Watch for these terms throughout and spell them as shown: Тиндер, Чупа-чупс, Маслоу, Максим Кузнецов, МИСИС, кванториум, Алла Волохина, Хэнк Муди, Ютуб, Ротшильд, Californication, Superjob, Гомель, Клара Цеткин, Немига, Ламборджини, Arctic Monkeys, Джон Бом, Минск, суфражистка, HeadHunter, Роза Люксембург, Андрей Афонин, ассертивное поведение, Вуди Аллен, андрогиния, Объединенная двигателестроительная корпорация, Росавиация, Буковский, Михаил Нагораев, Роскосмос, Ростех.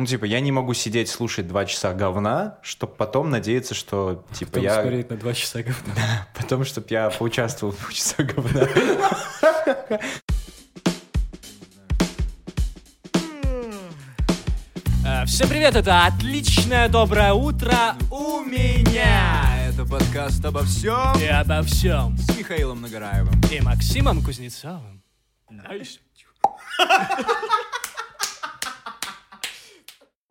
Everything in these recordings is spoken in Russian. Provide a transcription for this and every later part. Ну, типа, я не могу сидеть, слушать 2 часа говна, чтобы потом надеяться, что, типа, потом я... Потом смотреть на 2 часа говна. Да, потом, чтобы я поучаствовал в 2 часа говна. Всем привет, это отличное доброе утро у меня. Это подкаст обо всем и обо всем с Михаилом Нагораевым и Максимом Кузнецовым. Найс.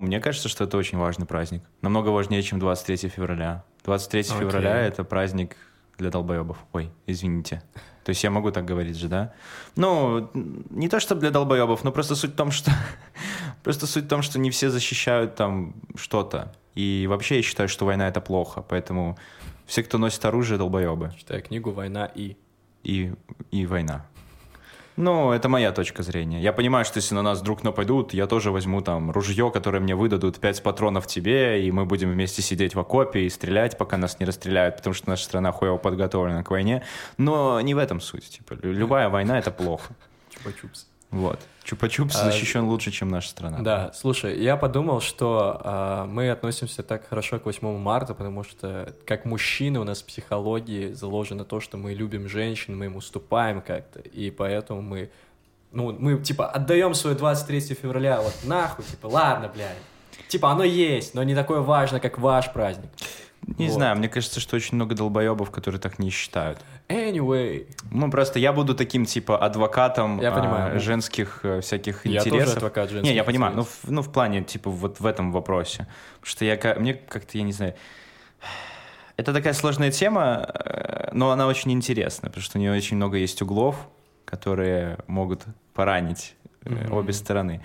Мне кажется, что это очень важный праздник. Намного важнее, чем 23 февраля. 23 февраля — это праздник для долбоебов. Ой, извините. То есть я могу так говорить же, да? Ну, не то чтобы для долбоебов, но просто суть в том, что... Просто суть в том, что не все защищают там что-то. И вообще я считаю, что война — это плохо. Поэтому все, кто носит оружие, долбоебы. Читаю книгу «Война и война». Ну, это моя точка зрения. Я понимаю, что если на нас вдруг нападут, я тоже возьму там ружье, которое мне выдадут, 5 патронов тебе, и мы будем вместе сидеть в окопе и стрелять, пока нас не расстреляют, потому что наша страна хуево подготовлена к войне. Но не в этом суть. Типа, любая война — это плохо. Чупа-чупс. Вот. Чупа-чупс защищен лучше, чем наша страна. Да, слушай, я подумал, что мы относимся так хорошо к 8 марта, потому что как мужчины у нас в психологии заложено то, что мы любим женщин, мы им уступаем как-то, и поэтому мы типа отдаем свое 23 февраля вот нахуй, типа ладно, блядь, типа оно есть, но не такое важно, как ваш праздник. Не вот. Знаю, мне кажется, что очень много долбоебов, которые так не считают. Anyway. Ну, просто я буду таким, типа, адвокатом женских всяких интересов. Я тоже адвокат женских. Не, я понимаю, но в плане, типа, вот в этом вопросе. Потому что мне как-то, я не знаю... Это такая сложная тема, но она очень интересна, потому что у нее очень много есть углов, которые могут поранить обе стороны.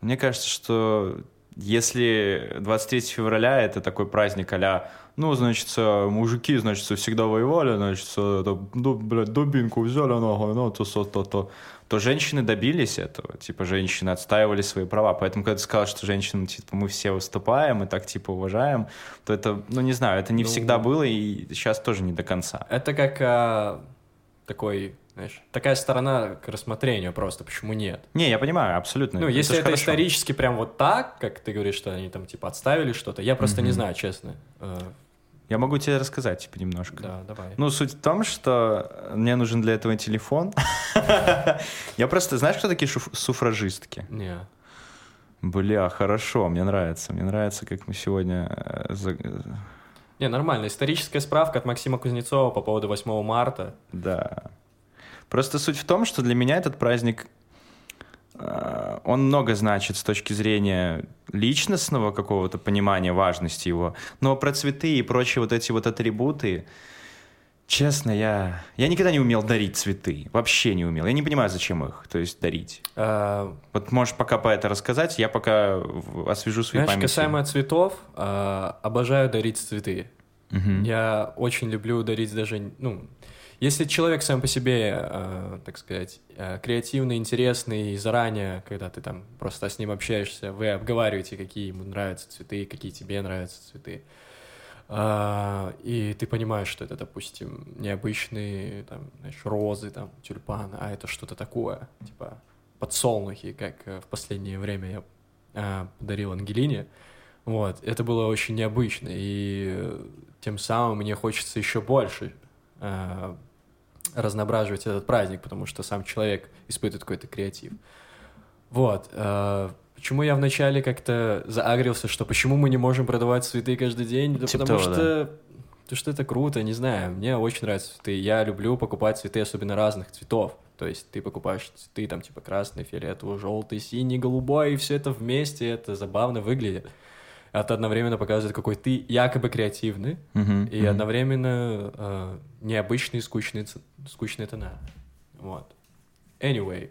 Мне кажется, что... Если 23 февраля — это такой праздник а-ля, ну, значит, мужики, значит, всегда воевали, значит, блядь, дубинку взяли, то женщины добились этого, типа, женщины отстаивали свои права, поэтому, когда ты сказал, что женщинам, типа, мы все выступаем и так, типа, уважаем, то это, ну, не знаю, это не всегда было и сейчас тоже не до конца. Это как такой... Знаешь, такая сторона к рассмотрению просто, почему нет? Не, я понимаю, абсолютно. Ну, если это исторически прям вот так, как ты говоришь, что они там типа отставили что-то, я просто не знаю, честно. Я могу тебе рассказать, типа, немножко. Да, давай. Ну, суть в том, что мне нужен для этого телефон. Я просто... Знаешь, кто такие суфражистки? Не. Бля, хорошо, мне нравится. Мне нравится, как мы сегодня... Не, нормально. Историческая справка от Максима Кузнецова по поводу 8 марта. Да. Просто суть в том, что для меня этот праздник, он много значит с точки зрения личностного какого-то понимания важности его, но про цветы и прочие вот эти вот атрибуты, честно, я никогда не умел дарить цветы, вообще не умел, я не понимаю, зачем их, то есть дарить. Вот можешь пока по это рассказать, я пока освежу свои памяти. Знаешь, касаемо цветов, обожаю дарить цветы, я очень люблю дарить даже, если человек сам по себе, так сказать, креативный, интересный, и заранее, когда ты там просто с ним общаешься, вы обговариваете, какие ему нравятся цветы, какие тебе нравятся цветы, и ты понимаешь, что это, допустим, необычные там, знаешь, розы, там, тюльпаны, а это что-то такое, типа подсолнухи, как в последнее время я подарил Ангелине. Вот, это было очень необычно, и тем самым мне хочется еще больше разноображивать этот праздник, потому что сам человек испытывает какой-то креатив. Вот. Почему я вначале как-то заагрился, что почему мы не можем продавать цветы каждый день? Да потому что... Потому что это круто, не знаю. Мне очень нравятся цветы. Я люблю покупать цветы, особенно разных цветов. То есть ты покупаешь цветы, там, типа, красный, фиолетовый, желтый, синий, голубой, и все это вместе, это забавно выглядит. Это одновременно показывает, какой ты якобы креативный, и одновременно необычные, скучные тона. Вот. Anyway.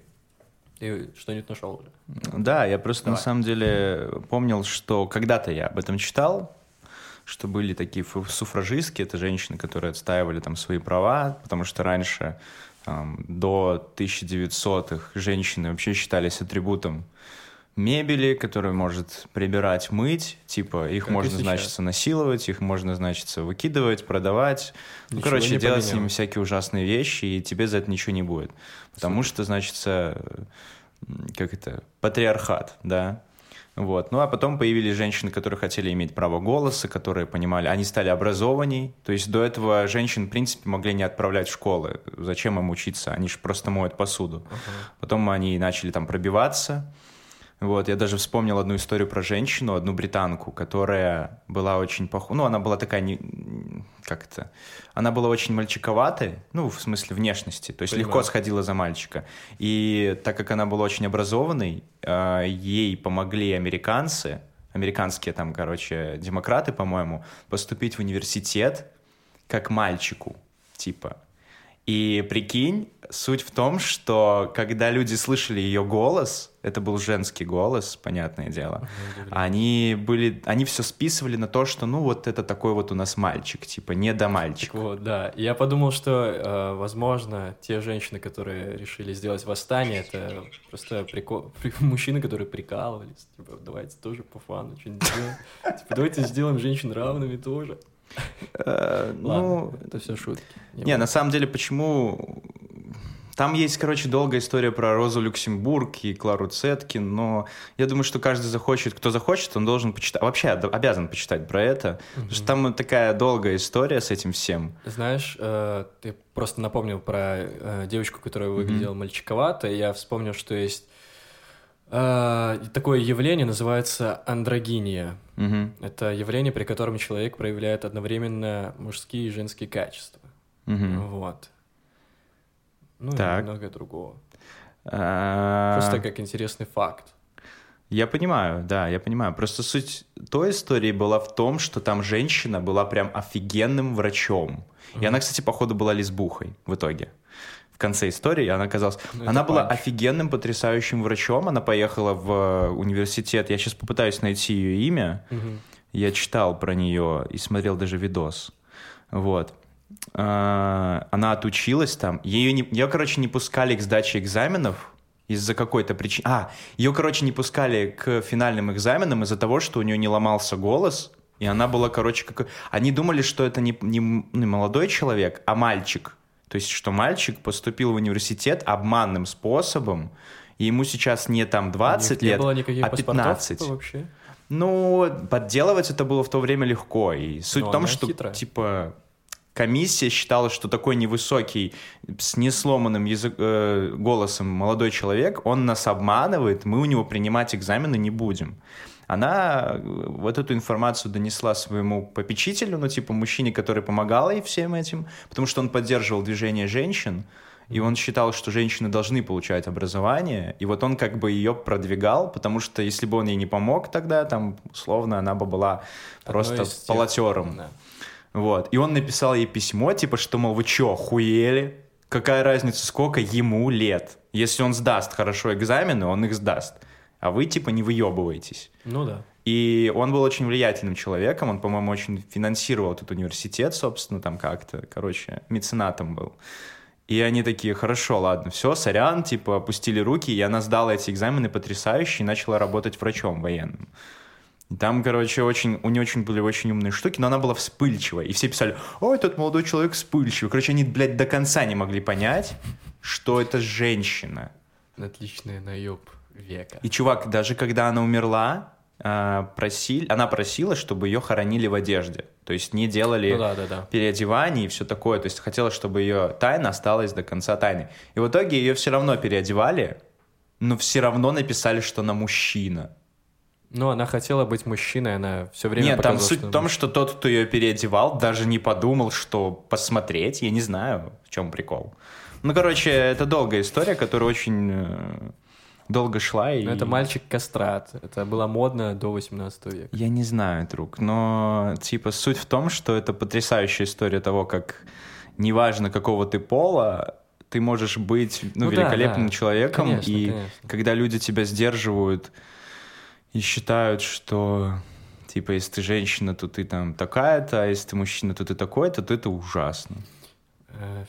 Ты что-нибудь нашел уже? Да, я просто на самом деле помнил, что когда-то я об этом читал, что были такие суфражистки, это женщины, которые отстаивали там свои права, потому что раньше, до 1900-х, женщины вообще считались атрибутом мебели, которую может прибирать, мыть, типа, их как можно, значит, насиловать, их можно, значит, выкидывать, продавать, ну, короче, делать с ними всякие ужасные вещи, и тебе за это ничего не будет, потому что, значит, как это, патриархат, да, Вот. Ну а потом появились женщины, которые хотели иметь право голоса, которые понимали, они стали образованней. То есть до этого женщин, в принципе, могли не отправлять в школы. Зачем им учиться? Они же просто моют посуду. Потом они начали там пробиваться. Вот, я даже вспомнил одну историю про женщину, одну британку, которая была очень похожа... Ну, она была такая... Как это? Она была очень мальчиковатой, ну, в смысле внешности, то есть легко сходила за мальчика. И так как она была очень образованной, ей помогли американцы, американские там, короче, демократы, по-моему, поступить в университет как мальчику, типа... И прикинь, суть в том, что когда люди слышали ее голос, это был женский голос, понятное дело, они все списывали на то, что ну вот это такой вот у нас мальчик, типа не до мальчика. Вот, да. Я подумал, что, возможно, те женщины, которые решили сделать восстание, это просто мужчины, которые прикалывались, типа давайте тоже по фану что-нибудь сделаем, типа давайте сделаем женщин равными тоже. Ладно, это все шутки. Не, на самом деле, почему... Там есть, короче, долгая история про Розу Люксембург и Клару Цеткин, но я думаю, что каждый захочет, кто захочет, он должен почитать, вообще обязан почитать про это, потому что там такая долгая история с этим всем. Знаешь, ты просто напомнил про девочку, которая выглядела мальчиковато, и я вспомнил, что есть... Такое явление называется андрогиния. Это явление, при котором человек проявляет одновременно мужские и женские качества. Вот. Ну так. И многое другого. Просто как интересный факт. Я понимаю, да, я понимаю. Просто суть той истории была в том, что там женщина была прям офигенным врачом. И она, кстати, походу была лесбухой в итоге. В конце истории она оказалась... Она была офигенным, потрясающим врачом. Она поехала в университет. Я сейчас попытаюсь найти ее имя. Я читал про нее и смотрел даже видос. Вот. Она отучилась там. Ее, короче, не пускали к сдаче экзаменов из-за какой-то причины. Ее, короче, не пускали к финальным экзаменам из-за того, что у нее не ломался голос. И она была, короче, как... Они думали, что это не молодой человек, а мальчик. То есть, что мальчик поступил в университет обманным способом, и ему сейчас не там 20 лет, а 15. Вообще? Ну, подделывать это было в то время легко. И суть в том, что типа комиссия считала, что такой невысокий, с несломанным голосом молодой человек, он нас обманывает, мы у него принимать экзамены не будем. Она вот эту информацию донесла своему попечителю, ну, типа, мужчине, который помогал ей всем этим, потому что он поддерживал движение женщин, и он считал, что женщины должны получать образование, и вот он как бы ее продвигал, потому что если бы он ей не помог тогда, там, условно, она бы была просто полотером. Да. Вот. И он написал ей письмо, типа, что, мол, вы чё, охуели? Какая разница, сколько ему лет? Если он сдаст хорошо экзамены, он их сдаст. А вы, типа, не выебываетесь. Ну да. И он был очень влиятельным человеком, он, по-моему, очень финансировал этот университет, собственно, там как-то, короче, меценатом был. И они такие, хорошо, ладно, все, сорян, типа, опустили руки, и она сдала эти экзамены потрясающе и начала работать врачом военным. И там, короче, у нее очень были очень умные штуки, но она была вспыльчивая, и все писали, ой, этот молодой человек вспыльчивый. Короче, они, блядь, до конца не могли понять, что это женщина. Отличная наеб. Века. И, чувак, даже когда она умерла, она просила, чтобы ее хоронили в одежде. То есть не делали переодеваний и все такое. То есть хотела, чтобы ее тайна осталась до конца тайной. И в итоге ее все равно переодевали, но все равно написали, что она мужчина. Ну, она хотела быть мужчиной, она все время показывала. Нет, там суть в том, что тот, кто ее переодевал, даже не подумал, что посмотреть. Я не знаю, в чем прикол. Ну, короче, это долгая история, которая очень... долго шла. Но это мальчик-кастрат. Это было модно до 18 века. Я не знаю, друг, но типа суть в том, что это потрясающая история того, как неважно какого ты пола, ты можешь быть великолепным человеком. Конечно, и когда люди тебя сдерживают и считают, что типа если ты женщина, то ты там такая-то, а если ты мужчина, то ты такой-то, то это ужасно.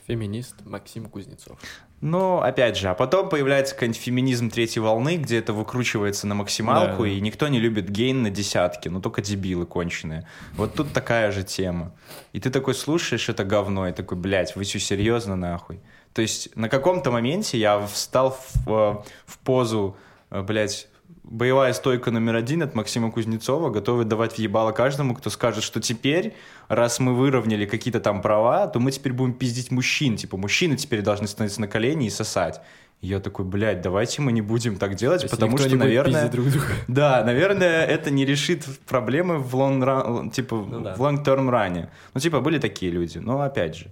Феминист Максим Кузнецов. Ну, опять же, а потом появляется какой-нибудь феминизм третьей волны, где это выкручивается на максималку, и никто не любит гейн на десятки, но только дебилы конченые. Вот тут такая же тема. И ты такой слушаешь это говно, и такой, блядь, вы все серьезно нахуй? То есть на каком-то моменте я встал в позу, блядь, Боевая стойка номер 1 от Максима Кузнецова, готовы давать в ебало каждому, кто скажет, что теперь, раз мы выровняли какие-то там права, то мы теперь будем пиздить мужчин. Типа, мужчины теперь должны становиться на колени и сосать. И я такой, блядь, давайте мы не будем так делать, то потому что, наверное... Друг друга. Да, наверное, это не решит проблемы в long-term run. Ну, типа, были такие люди, но опять же.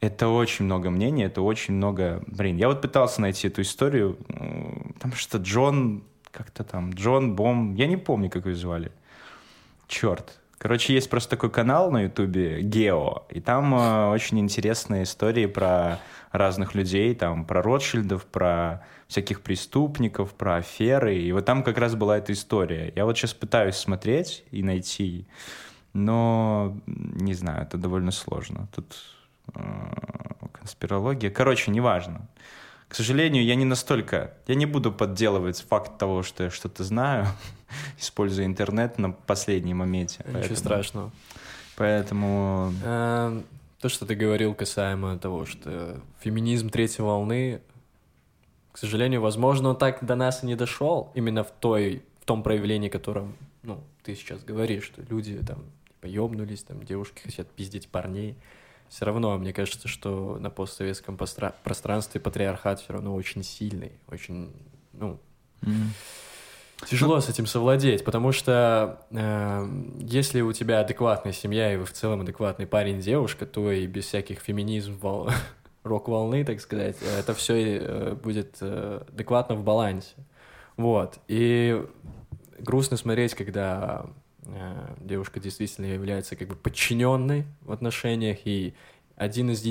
Это очень много мнений, это очень много... Блин, я вот пытался найти эту историю, потому что Джон Бом, я не помню, как его звали. Черт. Короче, есть просто такой канал на Ютубе, Гео, и там очень интересные истории про разных людей, там про Ротшильдов, про всяких преступников, про аферы, и вот там как раз была эта история. Я вот сейчас пытаюсь смотреть и найти, но не знаю, это довольно сложно. Тут конспирология, короче, неважно. К сожалению, я не настолько... Я не буду подделывать факт того, что я что-то знаю, используя интернет на последнем моменте. Ничего страшного. Поэтому... То, что ты говорил касаемо того, что феминизм третьей волны, к сожалению, возможно, он так до нас и не дошел, именно в том проявлении, о котором ты сейчас говоришь, что люди там ёбнулись, там девушки хотят пиздить парней. Все равно, мне кажется, что на постсоветском пространстве патриархат все равно очень сильный, очень, тяжело с этим совладеть, потому что если у тебя адекватная семья, и вы в целом адекватный парень, девушка, то и без всяких феминизм, рок-волны, так сказать, это все будет адекватно в балансе. Вот, и грустно смотреть, когда... девушка действительно является как бы подчиненной в отношениях, и один из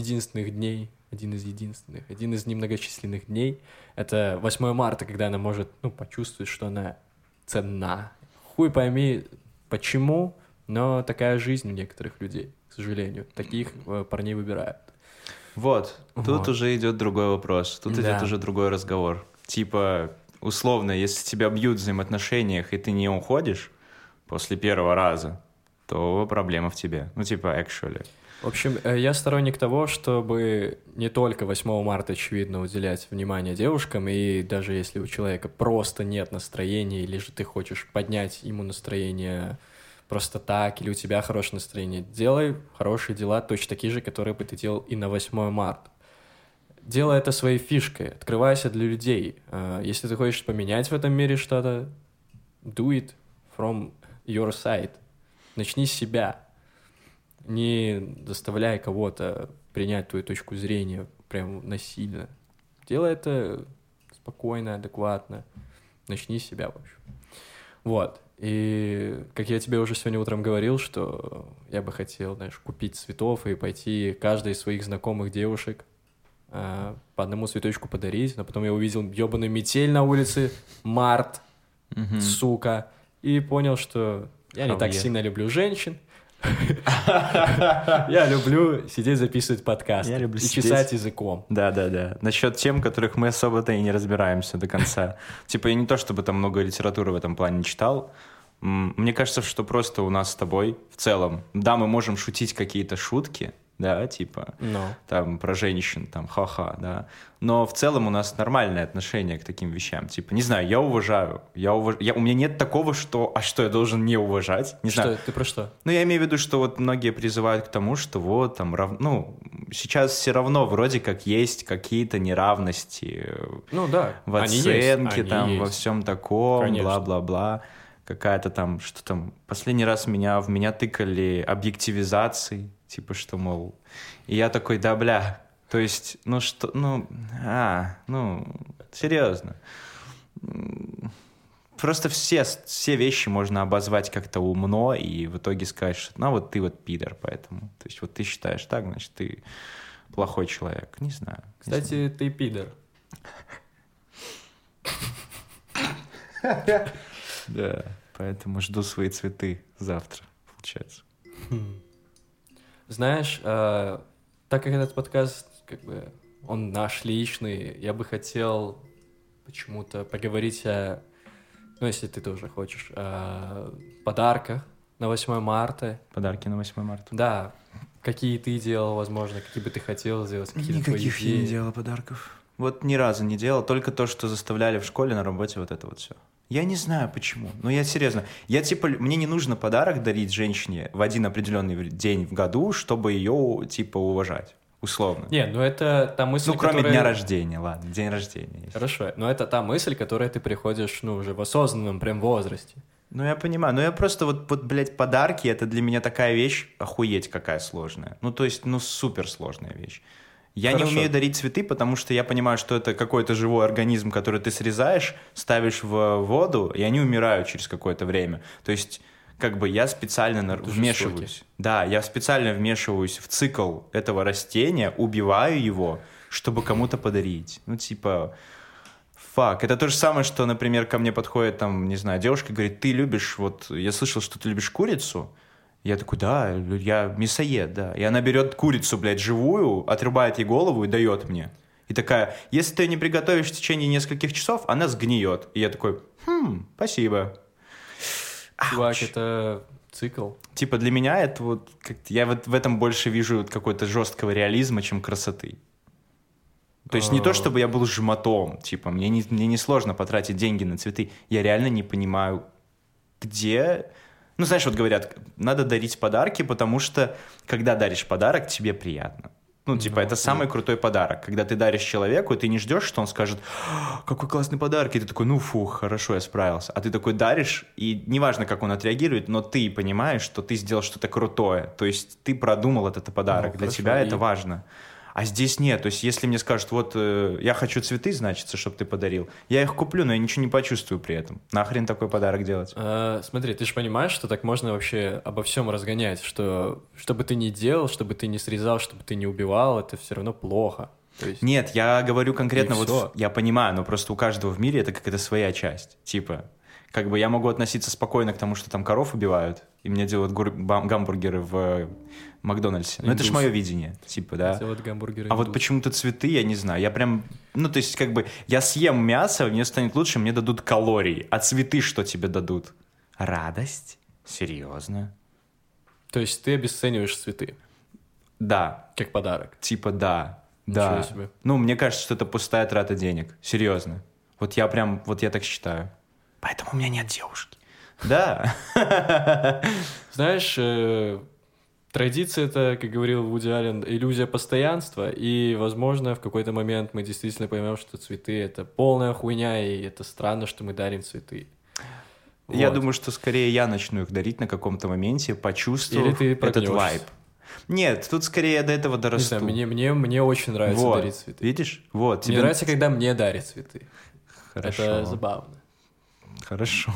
немногочисленных дней — это 8 марта, когда она может, почувствовать, что она ценна. Хуй пойми, почему, но такая жизнь у некоторых людей, к сожалению. Таких парней выбирают. Вот. Тут уже идет другой вопрос, идет уже другой разговор. Типа, условно, если тебя бьют в взаимоотношениях, и ты не уходишь, после первого раза, то проблема в тебе. Actually. В общем, я сторонник того, чтобы не только 8 марта, очевидно, уделять внимание девушкам, и даже если у человека просто нет настроения, или же ты хочешь поднять ему настроение просто так, или у тебя хорошее настроение, делай хорошие дела, точно такие же, которые бы ты делал и на 8 марта. Делай это своей фишкой, открывайся для людей. Если ты хочешь поменять в этом мире что-то, do it from... your side. Начни с себя. Не заставляй кого-то принять твою точку зрения прям насильно. Делай это спокойно, адекватно. Начни с себя, в общем. Вот. И как я тебе уже сегодня утром говорил, что я бы хотел, купить цветов и пойти каждой из своих знакомых девушек по одному цветочку подарить. Но потом я увидел ёбаную метель на улице. Март. Сука. И понял, что я не так сильно люблю женщин. Я люблю сидеть записывать подкаст и чесать языком. Да. Насчет тем, которых мы особо-то и не разбираемся до конца. Типа, я не то чтобы там много литературы в этом плане читал. Мне кажется, что просто у нас с тобой в целом, да, мы можем шутить какие-то шутки, да, типа там про женщин, там ха-ха, да. Но в целом у нас нормальное отношение к таким вещам. Типа, не знаю, я уважаю. У меня нет такого, что... А что, я должен не уважать? Не знаю. Ты про что? Я имею в виду, что вот многие призывают к тому, что вот там... сейчас все равно вроде как есть какие-то неравности. В оценке, во всем таком, конечно. Бла-бла-бла. Какая-то там... Что там? Последний раз в меня тыкали объективизацией. Типа, что, мол... И я такой, да, бля... То есть, серьезно. Просто все вещи можно обозвать как-то умно и в итоге сказать, что, вот ты вот пидор, поэтому. То есть, вот ты считаешь так, значит, ты плохой человек. Не знаю. Кстати, ты пидор. Да, поэтому жду свои цветы завтра, получается. Знаешь, так как этот подкаст, он наш личный, я бы хотел почему-то поговорить о, если ты тоже хочешь, о подарках на 8 марта. Подарки на 8 марта. Да, какие ты делал, возможно, какие бы ты хотел сделать, какие твои идеи. Никаких я не делал подарков. Вот ни разу не делал, только то, что заставляли в школе, на работе, вот это вот все. Я не знаю почему, но я серьезно. Я типа, мне не нужно подарок дарить женщине в один определенный день в году, чтобы ее типа уважать. Условно. Не, ну это та мысль, которая... Ну, кроме дня рождения, ладно, день рождения. Хорошо, но это та мысль, к которой ты приходишь, ну, уже в осознанном прям возрасте. Ну, я понимаю, но я просто вот, блядь, подарки, это для меня такая вещь, охуеть какая сложная. Ну, то есть, ну, суперсложная вещь. Я Хорошо. Не умею дарить цветы, потому что я понимаю, что это какой-то живой организм, который ты срезаешь, ставишь в воду, и они умирают через какое-то время. То есть, как бы я специально вмешиваюсь. Да, я специально вмешиваюсь в цикл этого растения, убиваю его, чтобы кому-то подарить. Ну, типа, фак. Это то же самое, что, например, ко мне подходит, там, не знаю, девушка, говорит, ты любишь, вот, я слышал, что ты любишь курицу. Я такой, да, я мясоед, да. И она берет курицу, блядь, живую, отрубает ей голову и дает мне. И такая, если ты ее не приготовишь в течение нескольких часов, она сгниет. И я такой, спасибо. Чувак, это цикл. Типа для меня это вот, как-то, я вот в этом больше вижу вот какой-то жесткого реализма, чем красоты. То есть не то, чтобы я был жмотом, типа, мне не сложно потратить деньги на цветы. Я реально не понимаю, где... Ну, знаешь, вот говорят, надо дарить подарки, потому что, когда даришь подарок, тебе приятно. Ну, типа, это самый крутой подарок. Когда ты даришь человеку, и ты не ждешь, что он скажет, какой классный подарок. И ты такой, ну, фух, хорошо, я справился. А ты такой даришь, и неважно, как он отреагирует, но ты понимаешь, что ты сделал что-то крутое. То есть ты продумал этот подарок. Ну, для тебя это важно. А здесь нет. То есть если мне скажут, вот, я хочу цветы, значит, чтобы ты подарил, я их куплю, но я ничего не почувствую при этом. Нахрен такой подарок делать? Смотри, ты же понимаешь, что так можно вообще обо всем разгонять, что бы ты ни делал, что бы ты ни срезал, что бы ты ни убивал, это все равно плохо. То есть... Нет, я говорю конкретно, вот я понимаю, но просто у каждого в мире это какая-то своя часть. Типа, как бы я могу относиться спокойно к тому, что там коров убивают, и мне делают гамбургеры в Макдональдсе. Ну, это же мое видение, типа, да. А вот почему-то цветы, я не знаю. Я прям, ну, то есть, как бы, я съем мясо, мне станет лучше, мне дадут калории. А цветы что тебе дадут? Радость? Серьезно? То есть ты обесцениваешь цветы? Да. Как подарок? Типа, да. Да. Ничего себе. Ну, мне кажется, что это пустая трата денег. Серьезно. Вот я прям, вот я так считаю. Поэтому у меня нет девушки. Да. Знаешь, традиция — это, как говорил Вуди Аллен, иллюзия постоянства, и, возможно, в какой-то момент мы действительно поймем, что цветы — это полная хуйня, и это странно, что мы дарим цветы. Вот. Я думаю, что скорее я начну их дарить на каком-то моменте, почувствовав этот вайб. Нет, тут скорее я до этого дорасту. Не знаю, мне очень нравится дарить цветы. Видишь? Вот. Мне нравится, когда мне дарят цветы. Хорошо. Это забавно. Хорошо.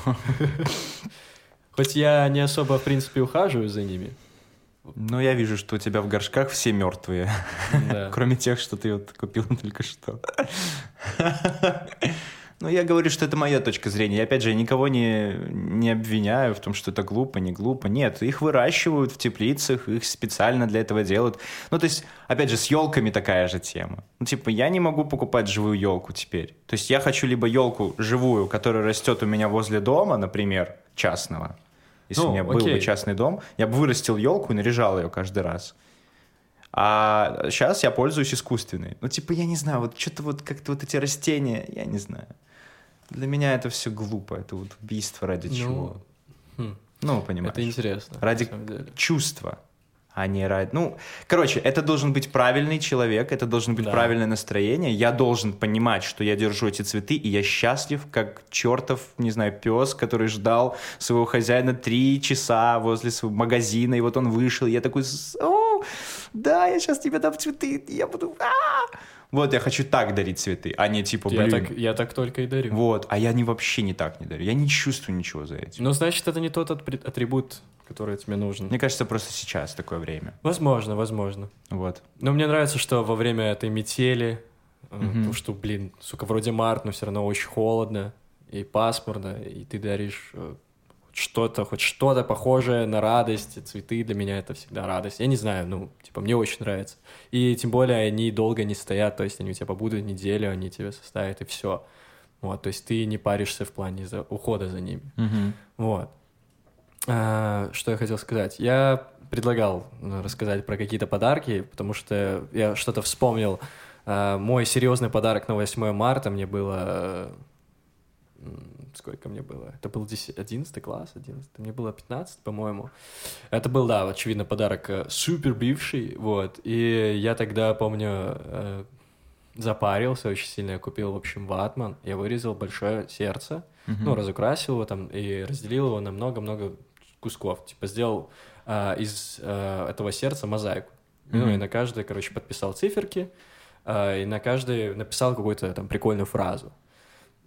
Хоть я не особо, в принципе, ухаживаю за ними. Но я вижу, что у тебя в горшках все мертвые. Да. Кроме тех, что ты вот купил только что. Ну, я говорю, что это моя точка зрения. И, опять же, я никого не обвиняю в том, что это глупо, не глупо. Нет, их выращивают в теплицах, их специально для этого делают. Ну, то есть, опять же, с елками такая же тема. Ну, типа, я не могу покупать живую елку теперь. То есть я хочу либо елку живую, которая растет у меня возле дома, например, частного. Если у меня был бы частный дом, я бы вырастил елку и наряжал ее каждый раз. А сейчас я пользуюсь искусственной. Ну, типа, я не знаю, вот что-то вот как-то вот эти растения, я не знаю. Для меня это все глупо, это вот убийство ради чего. Ну, понимаешь. Это интересно. Ради чувства, а не ради... Ну, короче, это должен быть правильный человек, это должно быть правильное настроение. Я должен понимать, что я держу эти цветы, и я счастлив, как чертов, не знаю, пес, который ждал своего хозяина 3 часа возле своего магазина, и вот он вышел, и я такой... Да, я сейчас тебе дам цветы, я буду... Вот, я хочу так дарить цветы, а не типа, блин... Я так только и дарю. Вот, а я вообще не так не дарю, я не чувствую ничего за этим. Ну, значит, это не тот атрибут, который тебе нужен. Мне кажется, просто сейчас такое время. Возможно. Вот. Но мне нравится, что во время этой метели, потому что, блин, сука, вроде март, но все равно очень холодно и пасмурно, и ты даришь... хоть что-то похожее на радость. Цветы для меня — это всегда радость. Я не знаю, ну, типа, мне очень нравится. И тем более они долго не стоят, то есть они у тебя побудут неделю, они тебя составят, и все. Вот, то есть ты не паришься в плане ухода за ними. Вот. Что я хотел сказать? Я предлагал рассказать про какие-то подарки, потому что я что-то вспомнил. Мой серьезный подарок на 8 марта мне было... сколько мне было? Это был 11 класс, 11, мне было 15, по-моему. Это был, да, очевидно, подарок супер бивший, вот. И я тогда, помню, запарился очень сильно, я купил, в общем, ватман, я вырезал большое сердце, ну, разукрасил его там и разделил его на много-много кусков. Типа сделал из этого сердца мозаику. Ну, и на каждой, короче, подписал циферки, и на каждой написал какую-то там прикольную фразу.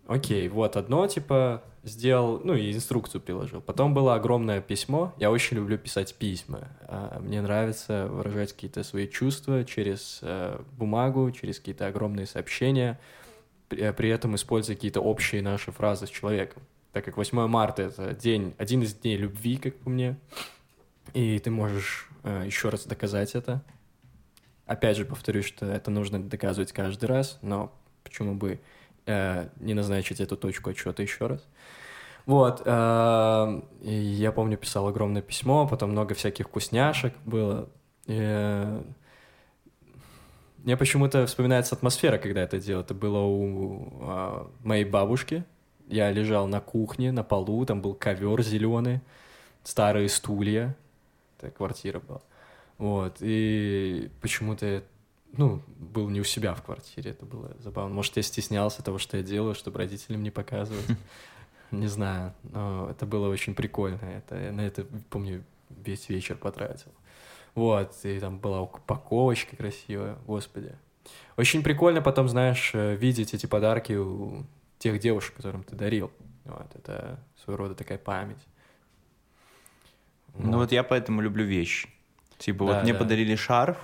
Окей, вот одно, типа, сделал, ну, и инструкцию приложил. Потом было огромное письмо. Я очень люблю писать письма. Мне нравится выражать какие-то свои чувства через бумагу, через какие-то огромные сообщения, при этом используя какие-то общие наши фразы с человеком. Так как 8 марта — это день, один из дней любви, как по мне, и ты можешь еще раз доказать это. Опять же, повторюсь, что это нужно доказывать каждый раз, но почему бы не назначить эту точку отчета еще раз. Вот. И я помню, писал огромное письмо, потом много всяких вкусняшек было. Мне почему-то вспоминается атмосфера, когда это делал. Это было у моей бабушки. Я лежал на кухне, на полу, там был ковер зеленый, старые стулья. Это квартира была. Вот. И почему-то ну, был не у себя в квартире, это было забавно. Может, я стеснялся того, что я делаю, чтобы родителям не показывать. Не знаю, но это было очень прикольно. Я на это, помню, весь вечер потратил. Вот, и там была упаковочка красивая, господи. Очень прикольно потом, знаешь, видеть эти подарки у тех девушек, которым ты дарил. Вот, это своего рода такая память. Вот. Ну вот я поэтому люблю вещи. Типа да, вот мне подарили шарф,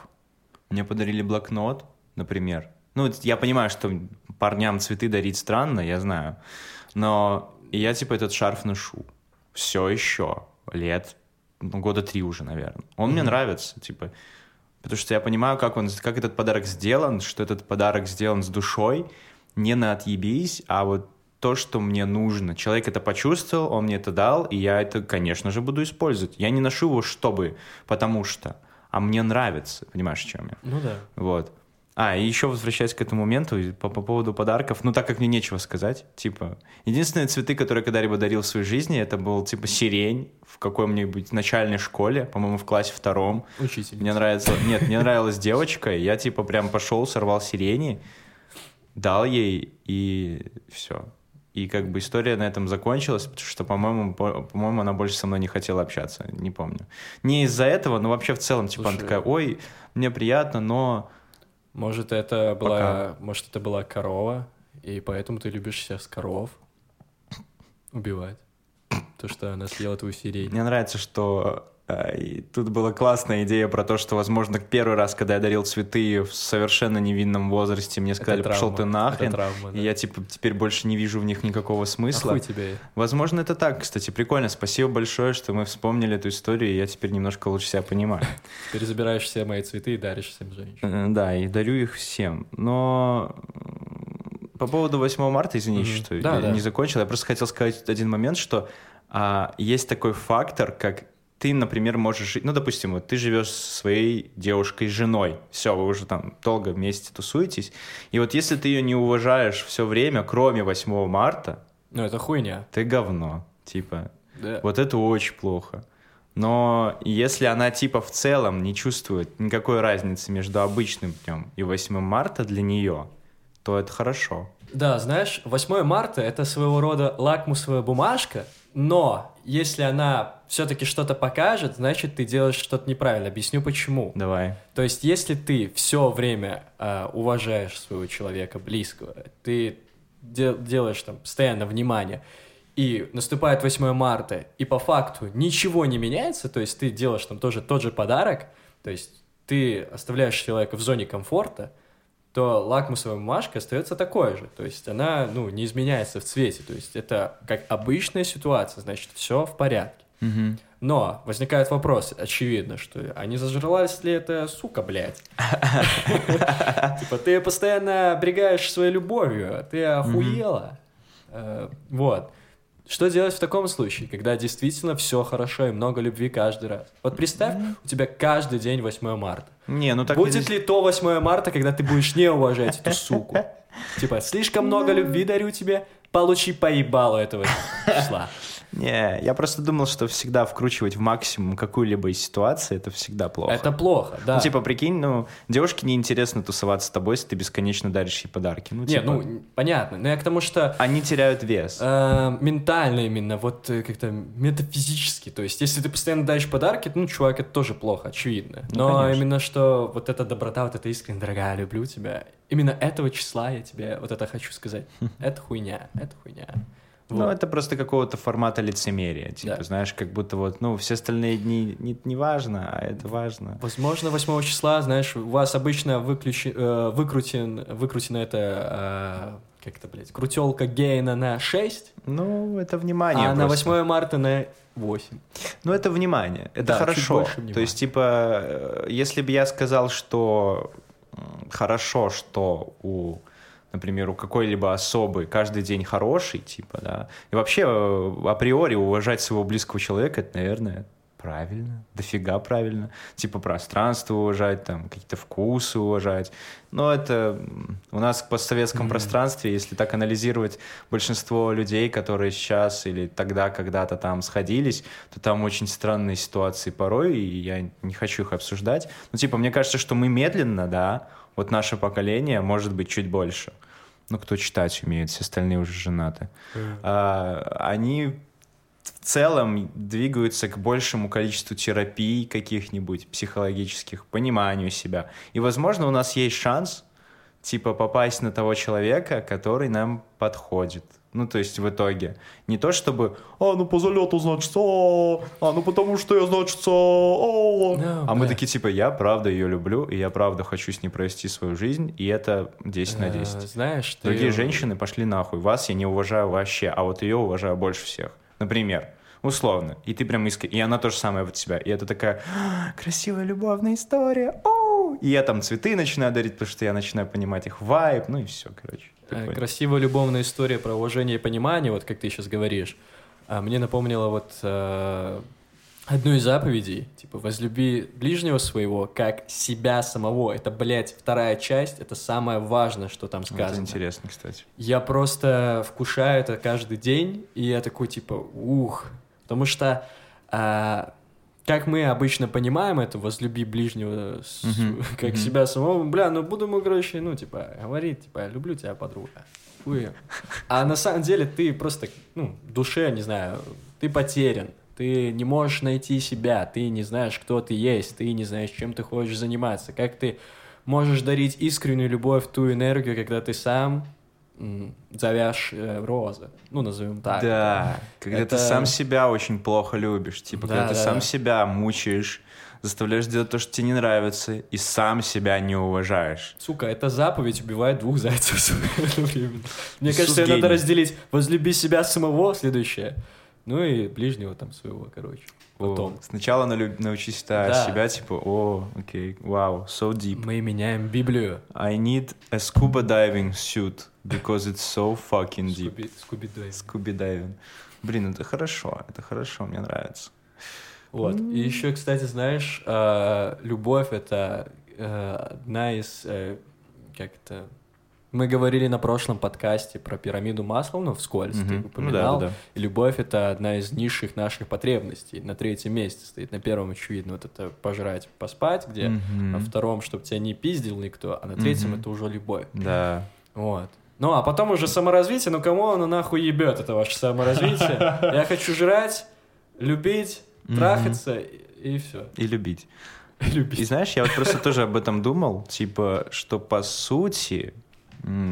мне подарили блокнот, например. Ну, я понимаю, что парням цветы дарить странно, я знаю. Но я, типа, этот шарф ношу. Все еще. Лет, ну, года 3 уже, наверное. Он мне нравится, типа. Потому что я понимаю, как этот подарок сделан, что этот подарок сделан с душой. Не на отъебись, а вот то, что мне нужно. Человек это почувствовал, он мне это дал, и я это, конечно же, буду использовать. Я не ношу его, чтобы, потому что... А мне нравится, понимаешь, в чем я? Ну да. Вот. А, и еще возвращаясь к этому моменту по поводу подарков, ну так как мне нечего сказать, типа, единственные цветы, которые я когда-либо дарил в своей жизни, это был, типа, сирень в какой-нибудь начальной школе, по-моему, в классе 2. Учитель. Мне нравится, нет, мне нравилась девочка, и я, типа, прям пошел, сорвал сирени, дал ей, и все. И как бы история на этом закончилась, потому что, по-моему, она больше со мной не хотела общаться, не помню. Не из-за этого, но вообще в целом, типа, слушай, она такая, ой, мне приятно, но... Может, это была корова, и поэтому ты любишь сейчас коров убивать. То, что она съела твою сирень. Мне нравится, что... И тут была классная идея про то, что, возможно, первый раз, когда я дарил цветы в совершенно невинном возрасте, мне сказали, пошел ты нахрен, травма, да. И я, типа, теперь больше не вижу в них никакого смысла. А хуй тебе. Возможно, это так, кстати, прикольно. Спасибо большое, что мы вспомнили эту историю, и я теперь немножко лучше себя понимаю. Теперь забираешь все мои цветы и даришь всем женщинам. Да, и дарю их всем, но... По поводу 8 марта, извините, что я не закончил, я просто хотел сказать один момент, что есть такой фактор, как... Ты, например, можешь жить... Ну, допустим, вот ты живешь со своей девушкой, женой. Все, вы уже там долго вместе тусуетесь. И вот если ты ее не уважаешь все время, кроме 8 марта... Ну, это хуйня. Ты говно, типа. Да. Вот это очень плохо. Но если она, типа, в целом не чувствует никакой разницы между обычным днем и 8 марта для нее, то это хорошо. Да, знаешь, 8 марта — это своего рода лакмусовая бумажка, но... Если она все-таки что-то покажет, значит, ты делаешь что-то неправильно. Объясню, почему. Давай. То есть, если ты все время уважаешь своего человека близкого, ты делаешь там постоянно внимание, и наступает 8 марта, и по факту ничего не меняется, то есть, ты делаешь там тоже тот же подарок, то есть, ты оставляешь человека в зоне комфорта, то лакмусовая бумажка остается такой же. То есть она, ну, не изменяется в цвете. То есть это как обычная ситуация, значит, все в порядке. Mm-hmm. Но возникает вопрос, очевидно, что а не зажралась ли эта сука, блядь? Типа ты постоянно обрегаешь своей любовью, ты охуела. Вот. Что делать в таком случае, когда действительно все хорошо и много любви каждый раз? Вот представь, у тебя каждый день 8 марта. Не, ну так будет ли то 8 марта, когда ты будешь не уважать эту суку? Типа, слишком много любви дарю тебе, получи поебалу этого числа. Не, я просто думал, что всегда вкручивать в максимум какую-либо из ситуаций, это всегда плохо. Это плохо, да. Ну, типа, прикинь, ну, девушке неинтересно тусоваться с тобой, если ты бесконечно даришь ей подарки. Ну, типа... Не, ну, понятно, но я к тому, что... Они теряют вес. Ментально именно, вот как-то метафизически, то есть, если ты постоянно даришь подарки, ну, чувак, это тоже плохо, очевидно. Но ну, конечно, именно, что вот эта доброта, вот эта искренность, дорогая, люблю тебя, именно этого числа я тебе вот это хочу сказать. Это хуйня, это хуйня. Вот. Ну, это просто какого-то формата лицемерия. Типа, да, знаешь, как будто вот, ну, все остальные дни не важно, а это важно. Возможно, 8 числа, знаешь, у вас обычно выкрутено это, как-то, блядь, крутелка Гейна на 6. Ну, это внимание. А просто на 8 марта на 8. Ну, это внимание, это да, хорошо. То есть, типа, если бы я сказал, что хорошо, что у... Например, у какой-либо особы каждый день хороший, типа, да. И вообще, априори, уважать своего близкого человека, это, наверное, правильно. Дофига правильно. Типа, пространство уважать, там, какие-то вкусы уважать. Но это у нас в постсоветском пространстве, если так анализировать большинство людей, которые сейчас или тогда когда-то там сходились, то там очень странные ситуации порой, и я не хочу их обсуждать. Ну, типа, мне кажется, что мы медленно, да, вот наше поколение, может быть, чуть больше. Ну, кто читать умеет, все остальные уже женаты. Они в целом двигаются к большему количеству терапий каких-нибудь психологических, пониманию себя. И, возможно, у нас есть шанс, типа, попасть на того человека, который нам подходит. Ну, то есть в итоге. Не то, чтобы «А, ну по залету, значит, а ну потому что я, значит, а мы такие, типа, я правда ее люблю, и я правда хочу с ней провести свою жизнь, и это 10 на 10. Знаешь, ты... Другие женщины пошли нахуй. Вас я не уважаю вообще, а вот ее уважаю больше всех. Например, условно. И ты прям искренне. И она тоже самое вот тебя. И это такая красивая любовная история. И я там цветы начинаю дарить, потому что я начинаю понимать их вайб, ну и все, короче. Такой. Красивая любовная история про уважение и понимание, вот как ты сейчас говоришь, мне напомнила вот одну из заповедей, типа «возлюби ближнего своего, как себя самого». Это, блядь, вторая часть, это самое важное, что там сказано. Это интересно, кстати. Я просто вкушаю это каждый день, и я такой, типа, ух, потому что... Как мы обычно понимаем это, возлюби ближнего, как себя самого, бля, ну буду ему, короче, ну, типа, говорить, типа, я люблю тебя, подруга. Хуя. А на самом деле ты просто, ну, в душе, не знаю, ты потерян, ты не можешь найти себя, ты не знаешь, кто ты есть, ты не знаешь, чем ты хочешь заниматься, как ты можешь дарить искреннюю любовь, ту энергию, когда ты сам... завяжь розы, ну, назовем так. Да, когда это... ты сам себя очень плохо любишь, типа, да, когда ты сам себя мучаешь, заставляешь делать то, что тебе не нравится, и сам себя не уважаешь. Сука, эта заповедь убивает двух зайцев одновременно. Мне кажется, ее надо разделить. Возлюби себя самого, следующее, ну и ближнего там своего, короче. Потом. Сначала научись себя, типа, окей, вау, so deep. Мы меняем Библию. I need a scuba diving suit, because it's so fucking deep. Скуби-дайвинг. Блин, это хорошо, мне нравится. Вот, и еще, кстати, знаешь, любовь — это одна из, как-то... Мы говорили на прошлом подкасте про пирамиду Маслоу, ну, вскользь ты упоминал. Ну, да. И любовь — это одна из низших наших потребностей. На третьем месте стоит. На первом, очевидно, вот это пожрать, поспать, где на втором, чтобы тебя не пиздил никто, а на третьем — это уже любовь. Да. Вот. Ну, а потом уже саморазвитие. Ну, кому оно нахуй ебет, это ваше саморазвитие? Я хочу жрать, любить, трахаться и все. И любить. И знаешь, я вот просто тоже об этом думал, типа, что по сути...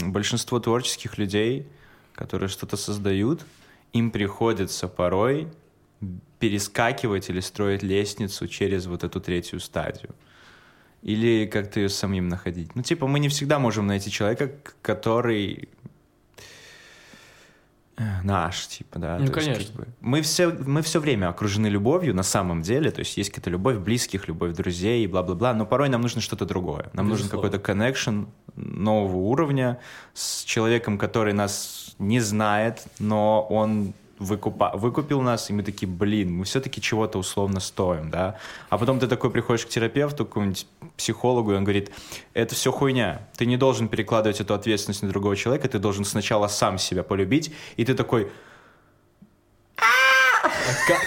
Большинство творческих людей, которые что-то создают, им приходится порой перескакивать или строить лестницу через вот эту третью стадию. Или как-то ее самим находить. Ну, типа, мы не всегда можем найти человека, который наш, типа, да. Ну, конечно. Есть, как бы, мы все время окружены любовью на самом деле, то есть есть какая-то любовь близких, любовь друзей, бла-бла-бла, но порой нам нужно что-то другое. Нам нужен какой-то коннекшн нового уровня с человеком, который нас не знает, но он выкупил нас, и мы такие, блин, мы все-таки чего-то условно стоим, да? А потом ты такой приходишь к терапевту, к какому-нибудь психологу, и он говорит, это все хуйня, ты не должен перекладывать эту ответственность на другого человека, ты должен сначала сам себя полюбить, и ты такой...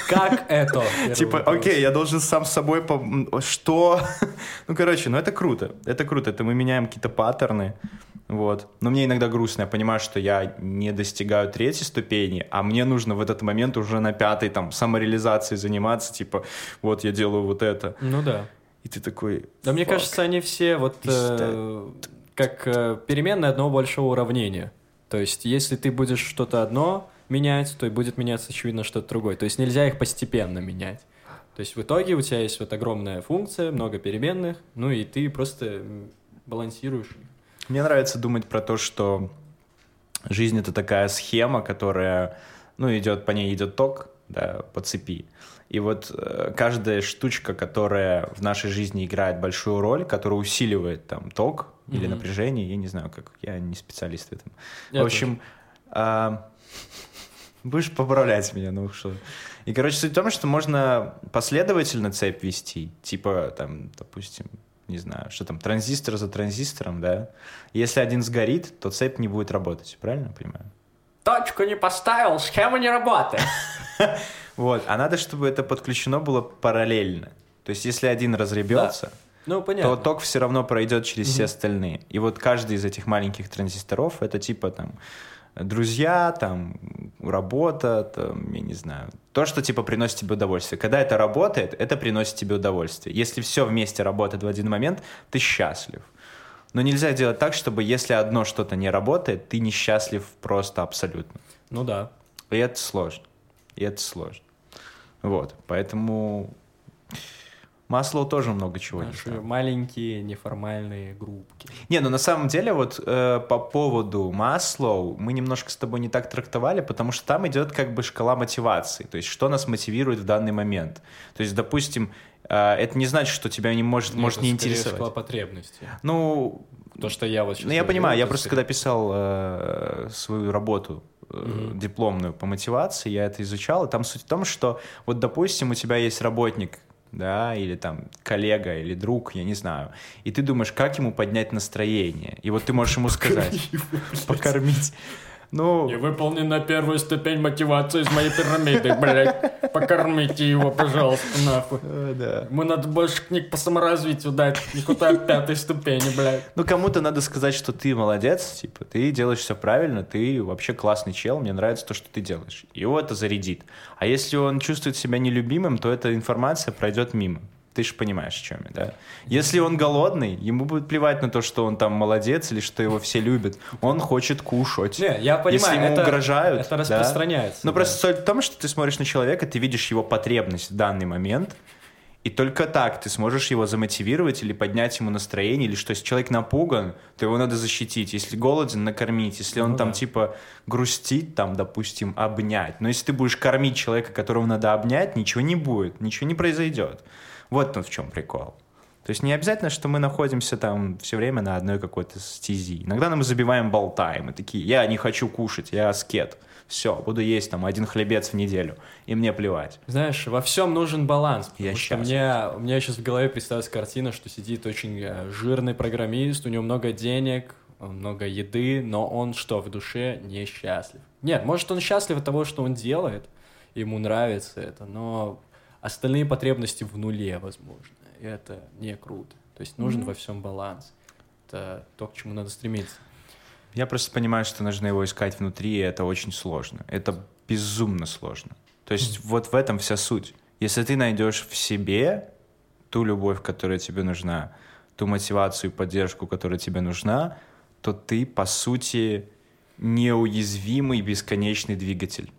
Как это? Типа, окей, я должен сам с собой... Что? Ну, короче, ну это круто. Это круто, это мы меняем какие-то паттерны. Вот. Но мне иногда грустно. Я понимаю, что я не достигаю третьей ступени, а мне нужно в этот момент уже на пятой там самореализации заниматься. Типа, вот я делаю вот это. Ну да. И ты такой... Да мне кажется, они все вот как переменные одного большого уравнения. То есть, если ты будешь что-то одно... менять, то и будет меняться, очевидно, что-то другое. То есть нельзя их постепенно менять. То есть в итоге у тебя есть вот огромная функция, много переменных, ну и ты просто балансируешь. Мне нравится думать про то, что жизнь — это такая схема, которая, ну, идет, по ней идет ток, да, по цепи. И вот каждая штучка, которая в нашей жизни играет большую роль, которая усиливает там ток или напряжение, я не знаю, как, я не специалист в этом. Я в общем... Будешь поправлять меня, ну что. И, короче, суть в том, что можно последовательно цепь вести, типа, там, допустим, не знаю, что там, транзистор за транзистором, да? Если один сгорит, то цепь не будет работать, правильно я понимаю? Точку не поставил, схема не работает. Вот, а надо, чтобы это подключено было параллельно. То есть, если один разребется, то ток все равно пройдет через все остальные. И вот каждый из этих маленьких транзисторов, это типа там... друзья, там, работа, там, я не знаю. То, что, типа, приносит тебе удовольствие. Когда это работает, это приносит тебе удовольствие. Если все вместе работает в один момент, ты счастлив. Но нельзя делать так, чтобы если одно что-то не работает, ты несчастлив просто абсолютно. Ну да. И это сложно. Вот, поэтому... Маслоу тоже много чего. Наши маленькие неформальные группки. Не, ну на самом деле вот по поводу Маслоу мы немножко с тобой не так трактовали, потому что там идет как бы шкала мотивации, то есть что нас мотивирует в данный момент. То есть, допустим, это не значит, что тебя не может не интересовать. Шкала потребностей. Ну, то, что я вот сейчас... Ну, я понимаю, я просто когда писал свою работу, дипломную по мотивации, я это изучал, и там суть в том, что вот, допустим, у тебя есть работник, да, или там коллега, или друг, я не знаю. И ты думаешь, как ему поднять настроение? И вот ты можешь ему сказать, покормить. Ну... Не выполнена первую ступень мотивации из моей пирамиды, блядь. Покормите его, пожалуйста, нахуй. Да. Ему надо больше книг по саморазвитию дать, никуда от пятой ступени, блядь. Ну, кому-то надо сказать, что ты молодец, типа, ты делаешь все правильно, ты вообще классный чел, мне нравится то, что ты делаешь. Его это зарядит. А если он чувствует себя нелюбимым, то эта информация пройдет мимо. Ты же понимаешь, в чем я, да? Если он голодный, ему будет плевать на то, что он там молодец или что его все любят. Он хочет кушать. Не, я понимаю, если ему угрожают... Это распространяется. Да? Но просто соль в том, что ты смотришь на человека, ты видишь его потребность в данный момент, и только так ты сможешь его замотивировать или поднять ему настроение, или что если человек напуган, то его надо защитить. Если голоден, накормить. Если он там типа грустит, там, допустим, обнять. Но если ты будешь кормить человека, которого надо обнять, ничего не будет, ничего не произойдет. Вот тут в чем прикол. То есть не обязательно, что мы находимся там все время на одной какой-то стези. Иногда мы забиваем, болтаем и такие, я не хочу кушать, я аскет. Все, буду есть там один хлебец в неделю, и мне плевать. Знаешь, во всем нужен баланс. Потому что у меня сейчас в голове представилась картина, что сидит очень жирный программист, у него много денег, много еды, но он что, в душе несчастлив? Нет, может он счастлив от того, что он делает, ему нравится это, но... Остальные потребности в нуле, возможно. И это не круто. То есть нужен во всем баланс. Это то, к чему надо стремиться. Я просто понимаю, что нужно его искать внутри, и это очень сложно. Это безумно сложно. То есть вот в этом вся суть. Если ты найдешь в себе ту любовь, которая тебе нужна, ту мотивацию и поддержку, которая тебе нужна, то ты, по сути, неуязвимый бесконечный двигатель.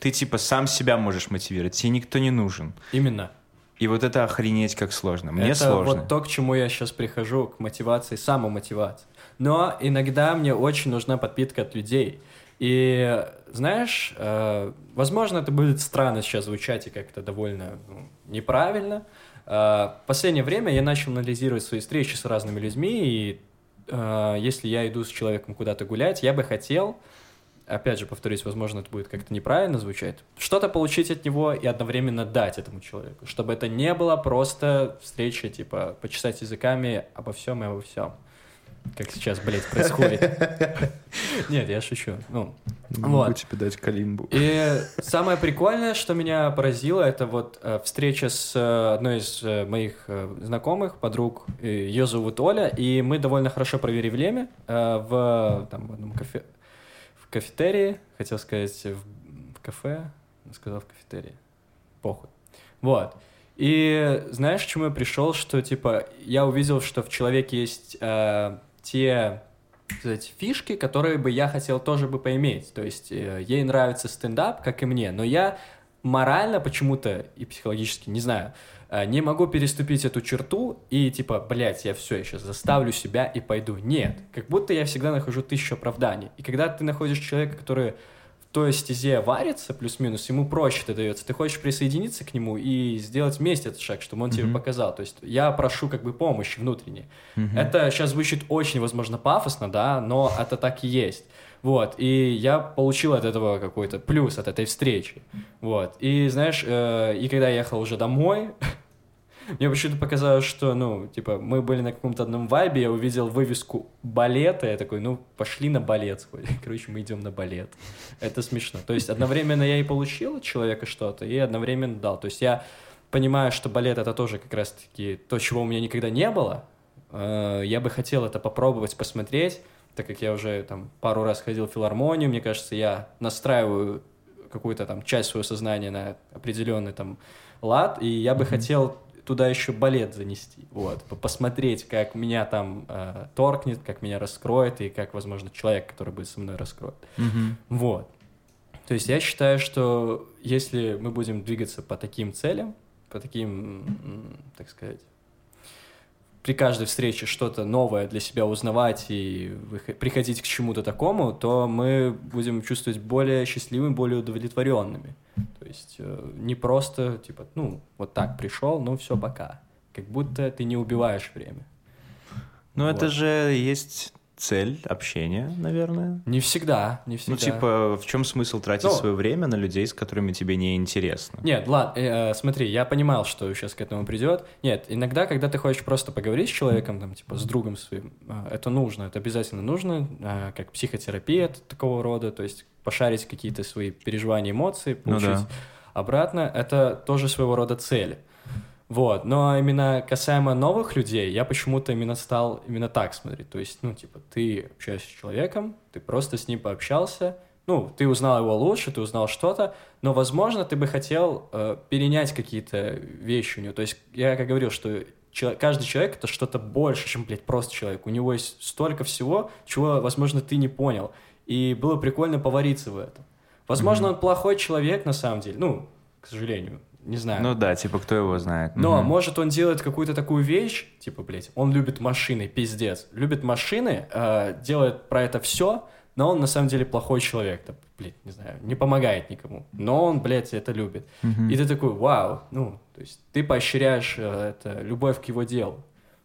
Ты типа сам себя можешь мотивировать, тебе никто не нужен. Именно. И вот это охренеть как сложно. Мне сложно. Это вот то, к чему я сейчас прихожу, к мотивации, самомотивации. Но иногда мне очень нужна подпитка от людей. И знаешь, возможно, это будет странно сейчас звучать и как-то довольно неправильно. В последнее время я начал анализировать свои встречи с разными людьми. И если я иду с человеком куда-то гулять, я бы хотел... опять же, повторюсь, возможно, это будет как-то неправильно звучать, что-то получить от него и одновременно дать этому человеку, чтобы это не было просто встреча, типа, почесать языками обо всем и обо всем. Как сейчас, блядь, происходит. Нет, я шучу. Ну, могу тебе дать калимбу. И самое прикольное, что меня поразило, это вот встреча с одной из моих знакомых, подруг. Ее зовут Оля, и мы довольно хорошо провели время в одном кафе, в кафетерии, хотел сказать, в кафе, сказал в кафетерии. Похуй. Вот. И знаешь, к чему я пришел? Что, типа, я увидел, что в человеке есть те, так сказать, фишки, которые бы я хотел тоже бы поиметь. То есть ей нравится стендап, как и мне, но я морально почему-то и психологически, не знаю, не могу переступить эту черту и, типа, блядь, я все, я сейчас заставлю себя и пойду. Нет, как будто я всегда нахожу тысячу оправданий. И когда ты находишь человека, который... то есть стезе варится, плюс-минус, ему проще это дается. Ты хочешь присоединиться к нему и сделать вместе этот шаг, чтобы он тебе показал. То есть я прошу как бы помощи внутренней. Это сейчас звучит очень, возможно, пафосно, да, но это так и есть. Вот, и я получил от этого какой-то плюс, от этой встречи. Вот, и знаешь, и когда я ехал уже домой... Мне почему-то показалось, что, ну, типа, мы были на каком-то одном вайбе, я увидел вывеску балета, я такой, ну, пошли на балет. Короче, мы идем на балет. Это смешно. То есть одновременно я и получил от человека что-то, и одновременно дал. То есть я понимаю, что балет — это тоже как раз-таки то, чего у меня никогда не было. Я бы хотел это попробовать, посмотреть, так как я уже там пару раз ходил в филармонию, мне кажется, я настраиваю какую-то там часть своего сознания на определенный там лад, и я бы хотел... туда еще балет занести, вот, посмотреть, как меня там торкнет, как меня раскроет, и как, возможно, человек, который будет со мной, раскроет. Вот. То есть я считаю, что если мы будем двигаться по таким целям, по таким, так сказать, при каждой встрече что-то новое для себя узнавать и приходить к чему-то такому, то мы будем чувствовать более счастливыми, более удовлетворенными. То есть не просто, типа, ну, вот так пришел, ну, все, пока. Как будто ты не убиваешь время. Ну, вот. Это же есть цель общения, наверное. Не всегда, не всегда. Ну, типа, в чем смысл тратить свое время на людей, с которыми тебе не интересно? Нет, ладно, смотри, я понимал, что сейчас к этому придет. Нет, иногда, когда ты хочешь просто поговорить с человеком, там, типа, с другом своим, это нужно, это обязательно нужно, как психотерапия такого рода, то есть пошарить какие-то свои переживания, эмоции, получить обратно, это тоже своего рода цель. Вот, но именно касаемо новых людей, я почему-то именно стал именно так смотреть. То есть, ну, типа, ты общаешься с человеком, ты просто с ним пообщался, ну, ты узнал его лучше, ты узнал что-то, но, возможно, ты бы хотел перенять какие-то вещи у него. То есть, я как говорил, что каждый человек — это что-то больше, чем, блядь, просто человек. У него есть столько всего, чего, возможно, ты не понял. И было прикольно повариться в этом. Возможно, он плохой человек, на самом деле, ну, к сожалению. Не знаю. Ну да, типа, кто его знает. Но может, он делает какую-то такую вещь, типа, блядь, он любит машины, пиздец. Любит машины, делает про это все, но он на самом деле плохой человек. Да, блядь, не знаю, не помогает никому. Но он, блядь, это любит. И ты такой, вау, ну, то есть ты поощряешь это, любовь к его делу,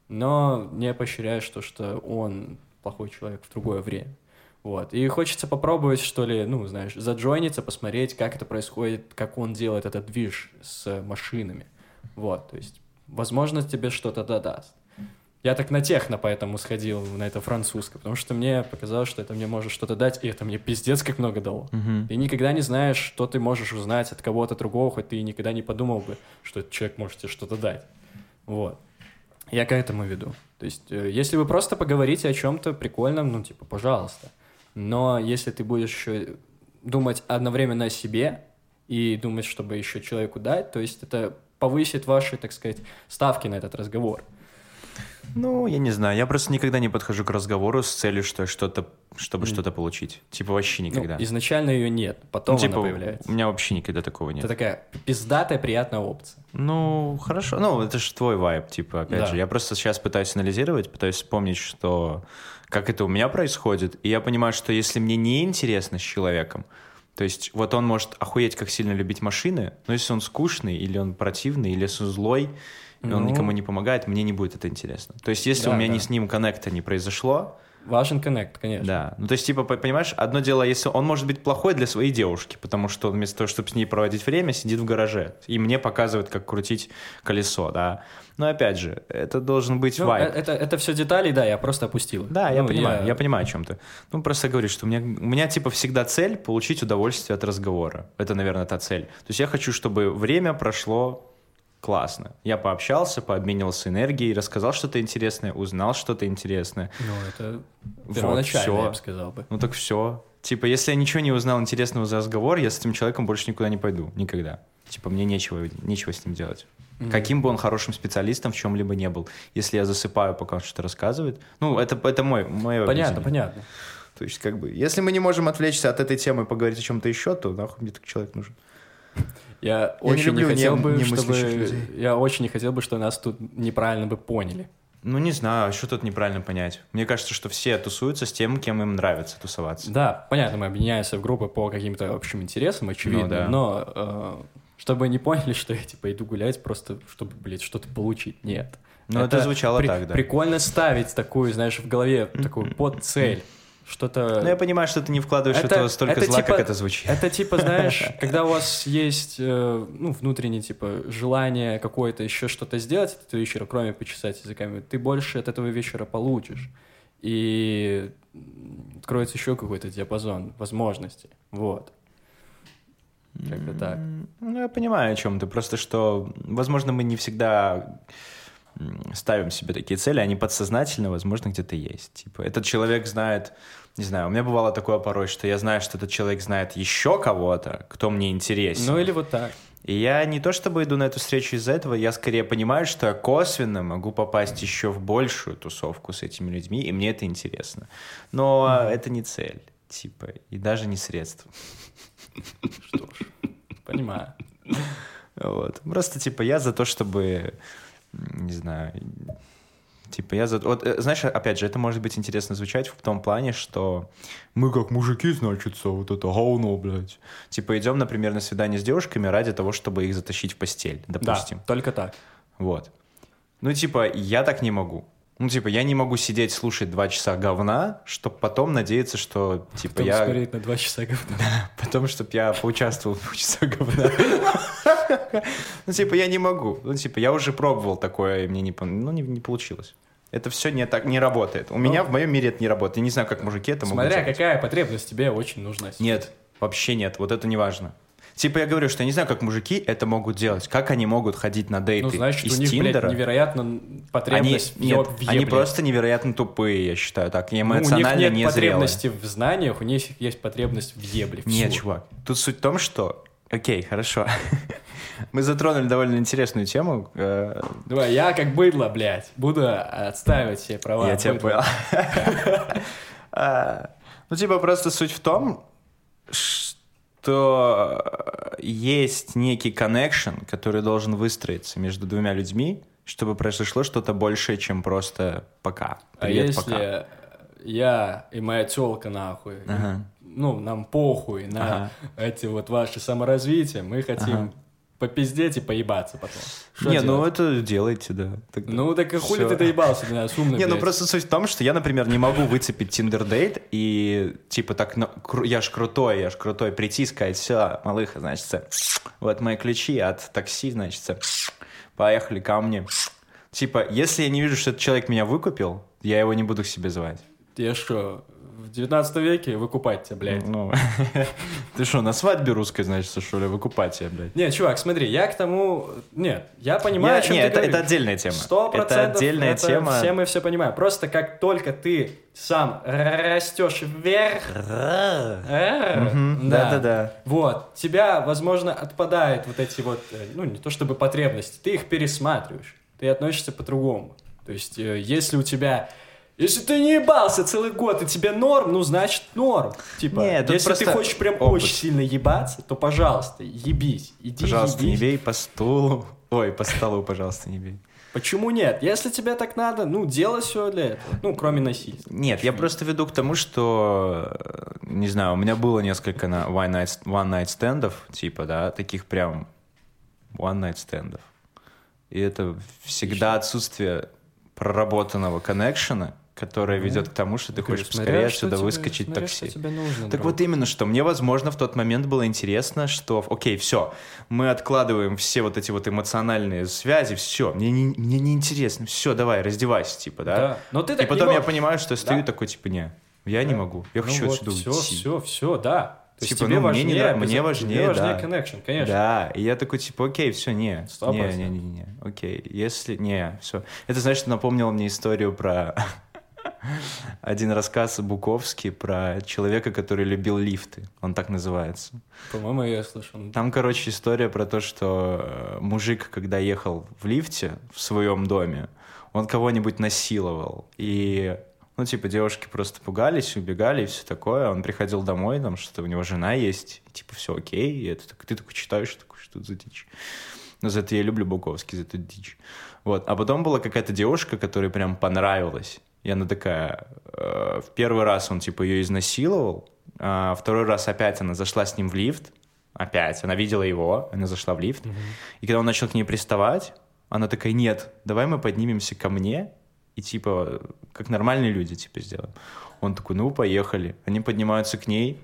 но не поощряешь то, что он плохой человек в другое время. Вот. И хочется попробовать, что ли, ну, знаешь, заджойниться, посмотреть, как это происходит, как он делает этот движ с машинами. Вот, то есть, возможно, тебе что-то додаст. Я так на техно поэтому сходил, на это французское, потому что мне показалось, что это мне может что-то дать, и это мне пиздец как много дало. Ты никогда не знаешь, что ты можешь узнать от кого-то другого, хоть ты никогда не подумал бы, что этот человек может тебе что-то дать. Вот. Я к этому веду. То есть, если вы просто поговорите о чем-то прикольном, ну, типа, пожалуйста. Но если ты будешь еще думать одновременно о себе и думать, чтобы еще человеку дать, то есть это повысит ваши, так сказать, ставки на этот разговор. Ну, я не знаю, я просто никогда не подхожу к разговору с целью, что чтобы что-то получить. Типа, вообще никогда. Ну, изначально ее нет, потом, ну, типа, она появляется. У меня вообще никогда такого нет. Это такая пиздатая, приятная опция. Ну, хорошо. Ну, это же твой вайб, типа, опять же. Я просто сейчас пытаюсь анализировать, пытаюсь вспомнить, что как это у меня происходит. И я понимаю, что если мне не интересно с человеком, то есть вот он может охуеть, как сильно любить машины, но если он скучный, или он противный, или злой, он никому не помогает, мне не будет это интересно. То есть если у меня не с ним коннекта не произошло, Важен коннект, конечно. Да. Ну, то есть, типа, понимаешь, одно дело, если он может быть плохой для своей девушки, потому что он вместо того, чтобы с ней проводить время, сидит в гараже и мне показывает, как крутить колесо, да. Но, опять же, это должен быть вайб. Это все детали, да, я просто опустил. Да, я понимаю, я понимаю, о чем ты. Ну, просто говорю, что у меня, типа, всегда цель получить удовольствие от разговора. Это, наверное, та цель. То есть я хочу, чтобы время прошло классно. Я пообщался, пообменился энергией, рассказал что-то интересное, узнал что-то интересное. Ну, это первоначально, вот, я бы сказал бы. Ну, так все. Типа, если я ничего не узнал интересного за разговор, я с этим человеком больше никуда не пойду. Никогда. Типа, мне нечего с ним делать. Mm-hmm. Каким бы он хорошим специалистом в чем-либо не был. Если я засыпаю, пока он что-то рассказывает. Ну, это мое понятно, объяснение. Понятно. То есть, как бы, если мы не можем отвлечься от этой темы и поговорить о чем-то еще, то нахуй мне такой человек нужен. Я очень не хотел бы, чтобы нас тут неправильно бы поняли. Ну, не знаю, что тут неправильно понять. Мне кажется, что все тусуются с тем, кем им нравится тусоваться. Да, понятно, мы объединяемся в группы по каким-то общим интересам, очевидно, ну, да. Но чтобы не поняли, что я, типа, иду гулять просто, чтобы, блядь, что-то получить, нет. Ну, это звучало так, да. Прикольно ставить такую, знаешь, в голове такую подцель. Что-то... Ну, я понимаю, что ты не вкладываешь в это столько зла, типа, как это звучит. Это типа, знаешь, когда у вас есть ну, внутреннее типа желание какое-то еще что-то сделать от этого вечера, кроме почесать языками, ты больше от этого вечера получишь. И откроется еще какой-то диапазон возможностей. Вот. Как-то так. Ну, я понимаю, о чем ты. Просто что, возможно, мы не всегда... ставим себе такие цели, они подсознательно, возможно, где-то есть. Типа, этот человек знает, не знаю, у меня бывало такое порой, что я знаю, что этот человек знает еще кого-то, кто мне интересен. Ну или вот так. И я не то чтобы иду на эту встречу из-за этого, я скорее понимаю, что я косвенно могу попасть еще в большую тусовку с этими людьми, и мне это интересно. Но это не цель, типа, и даже не средство. Что ж, понимаю. Вот. Просто, типа, я за то, чтобы... Не знаю, типа я... Вот, знаешь, опять же, это может быть интересно звучать в том плане, что мы как мужики, значит, вот это говно, блядь. Типа идем, например, на свидание с девушками ради того, чтобы их затащить в постель, допустим. Да, только так. Вот. Ну, типа, я так не могу. Ну, типа, я не могу сидеть, слушать 2 часа говна, чтобы потом надеяться, что, типа, потом я... Потом смотреть на 2 часа говна. Да, потом, чтобы я поучаствовал в 2 часа говна. Ну, типа, я не могу. Ну, типа, я уже пробовал такое, и мне не получилось. Это все не так, не работает. У меня, в моем мире это не работает. Я не знаю, как мужики это могут делать. Смотря какая потребность тебе очень нужна. Нет, вообще нет. Вот это не важно. Типа я говорю, что я не знаю, как мужики это могут делать. Как они могут ходить на дейты из Тиндера. Ну, значит, у них, блядь, невероятно потребность в ебре. Они просто невероятно тупые, я считаю так. И эмоционально незрелые. У них нет потребности в знаниях, у них есть потребность в ебре. Нет, чувак. Тут суть в том, что... Окей, хорошо. Мы затронули довольно интересную тему. Давай, я как быдло, блядь, буду отстаивать все права. Я тебя понял. Ну, типа, просто суть в том, что есть некий коннекшн, который должен выстроиться между двумя людьми, чтобы произошло что-то большее, чем просто пока. Привет, а если пока. Я и моя тёлка, нахуй, ну, нам похуй на эти вот ваши саморазвития, мы хотим попиздеть и поебаться потом. Что не, делать? Ну это делайте, да. Тогда. Ну так и хули ты доебался, меня сумно. Не, ну просто суть в том, что я, например, не могу выцепить Tinder-дейт и типа так, я ж крутой, прийти и сказать, все, малыха, значит, вот мои ключи от такси, значит, поехали ко мне. Типа, если я не вижу, что этот человек меня выкупил, я его не буду к себе звать. Я что... В 19 веке выкупать тебя, блядь. Ну, ты что, на свадьбе русской, значит, что ли, выкупать тебя, блядь? Нет, чувак, смотри, я к тому... Нет, я понимаю, о чем ты говоришь. Нет, это отдельная тема. 100% отдельная тема. Все мы все понимаем. Просто как только ты сам растешь вверх... Да-да-да. Вот, тебя, возможно, отпадают вот эти вот, ну, не то чтобы потребности, ты их пересматриваешь, ты относишься по-другому. То есть, если у тебя... Если ты не ебался целый год, и тебе норм, ну, значит, норм. Типа, нет, если ты хочешь прям опыт. Очень сильно ебаться, то, пожалуйста, ебись. Иди пожалуйста, ебись. Не бей по столу. Ой, по столу, пожалуйста, не бей. Почему нет? Если тебе так надо, ну, делай все для этого. Ну, кроме насильства. Нет, почему? Я просто веду к тому, что, не знаю, у меня было несколько на one-night-стендов, типа, да, таких прям one-night-стендов. И это всегда отсутствие проработанного коннекшена, которая ведет к тому, что ты хочешь поскорее отсюда выскочить в такси. Так вот именно, что мне, возможно, в тот момент было интересно, что, окей, все, мы откладываем все вот эти вот эмоциональные связи, все, мне не интересно, все, давай, раздевайся, типа, да? Но ты так и потом я понимаю, что я стою такой, типа, не, я не могу, я хочу отсюда уйти. Все, да. То типа, тебе важнее connection, конечно. Да, и я такой, типа, окей, все, окей, если, все. Это, значит, напомнило мне историю про один рассказ Буковский про человека, который любил лифты. Он так называется. По-моему, я слышал. Там, короче, история про то, что мужик, когда ехал в лифте в своем доме, он кого-нибудь насиловал. И, ну, типа, девушки просто пугались, убегали и все такое. Он приходил домой, там, что у него жена есть. И, типа, все окей. И это, ты такой читаешь, такой, что это за дичь. Но зато я люблю Буковский, за эту дичь. Вот. А потом была какая-то девушка, которая прям понравилась. И она такая... в первый раз он, типа, ее изнасиловал, а второй раз опять она зашла с ним в лифт. Опять. Она видела его, она зашла в лифт. И когда он начал к ней приставать, она такая, нет, давай мы поднимемся ко мне и, типа, как нормальные люди, типа, сделаем. Он такой, ну, поехали. Они поднимаются к ней.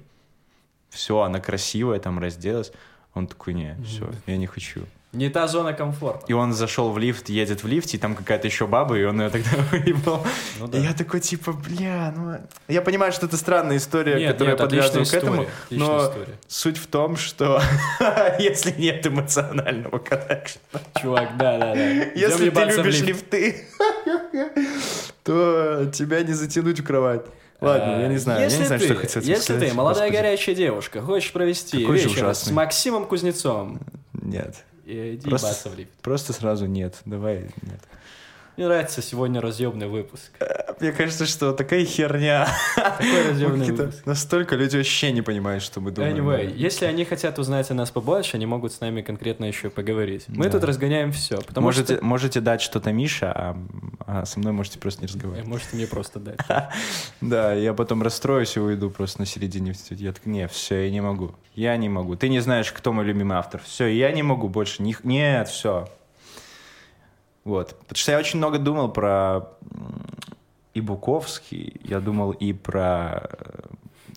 Все, она красивая, там, разделась. Он такой, не, все, я не хочу. Не та зона комфорта. И он зашел в лифт, едет в лифте, и там какая-то еще баба, и он ее тогда выебал. Ну, да. И я такой, типа, бля, ну... Я понимаю, что это странная история, которая подвязана к этому, но суть в том, что если нет эмоционального коннекшена... Чувак, да-да-да. Если ты любишь лифты, то тебя не затянуть в кровать. Ладно, я не знаю, что хотел сказать. Если ты молодая горячая девушка, хочешь провести вечер с Максимом Кузнецовым... Нет. Иди просто, в лифт. Просто сразу нет. Давай нет. Мне нравится сегодня разъемный выпуск. Мне кажется, что такая херня. Такой разъемный выпуск. Настолько люди вообще не понимают, что мы думаем. Anyway, если они хотят узнать о нас побольше, они могут с нами конкретно еще поговорить. Мы тут разгоняем все. Можете дать что-то Мише, а со мной можете просто не разговаривать. Можете мне просто дать. Да, я потом расстроюсь и уйду просто на середине. Я так, не, все, я не могу. Я не могу. Ты не знаешь, кто мой любимый автор. Все, я не могу больше. Нет, все. Вот. Потому что я очень много думал про и Буковский, я думал и про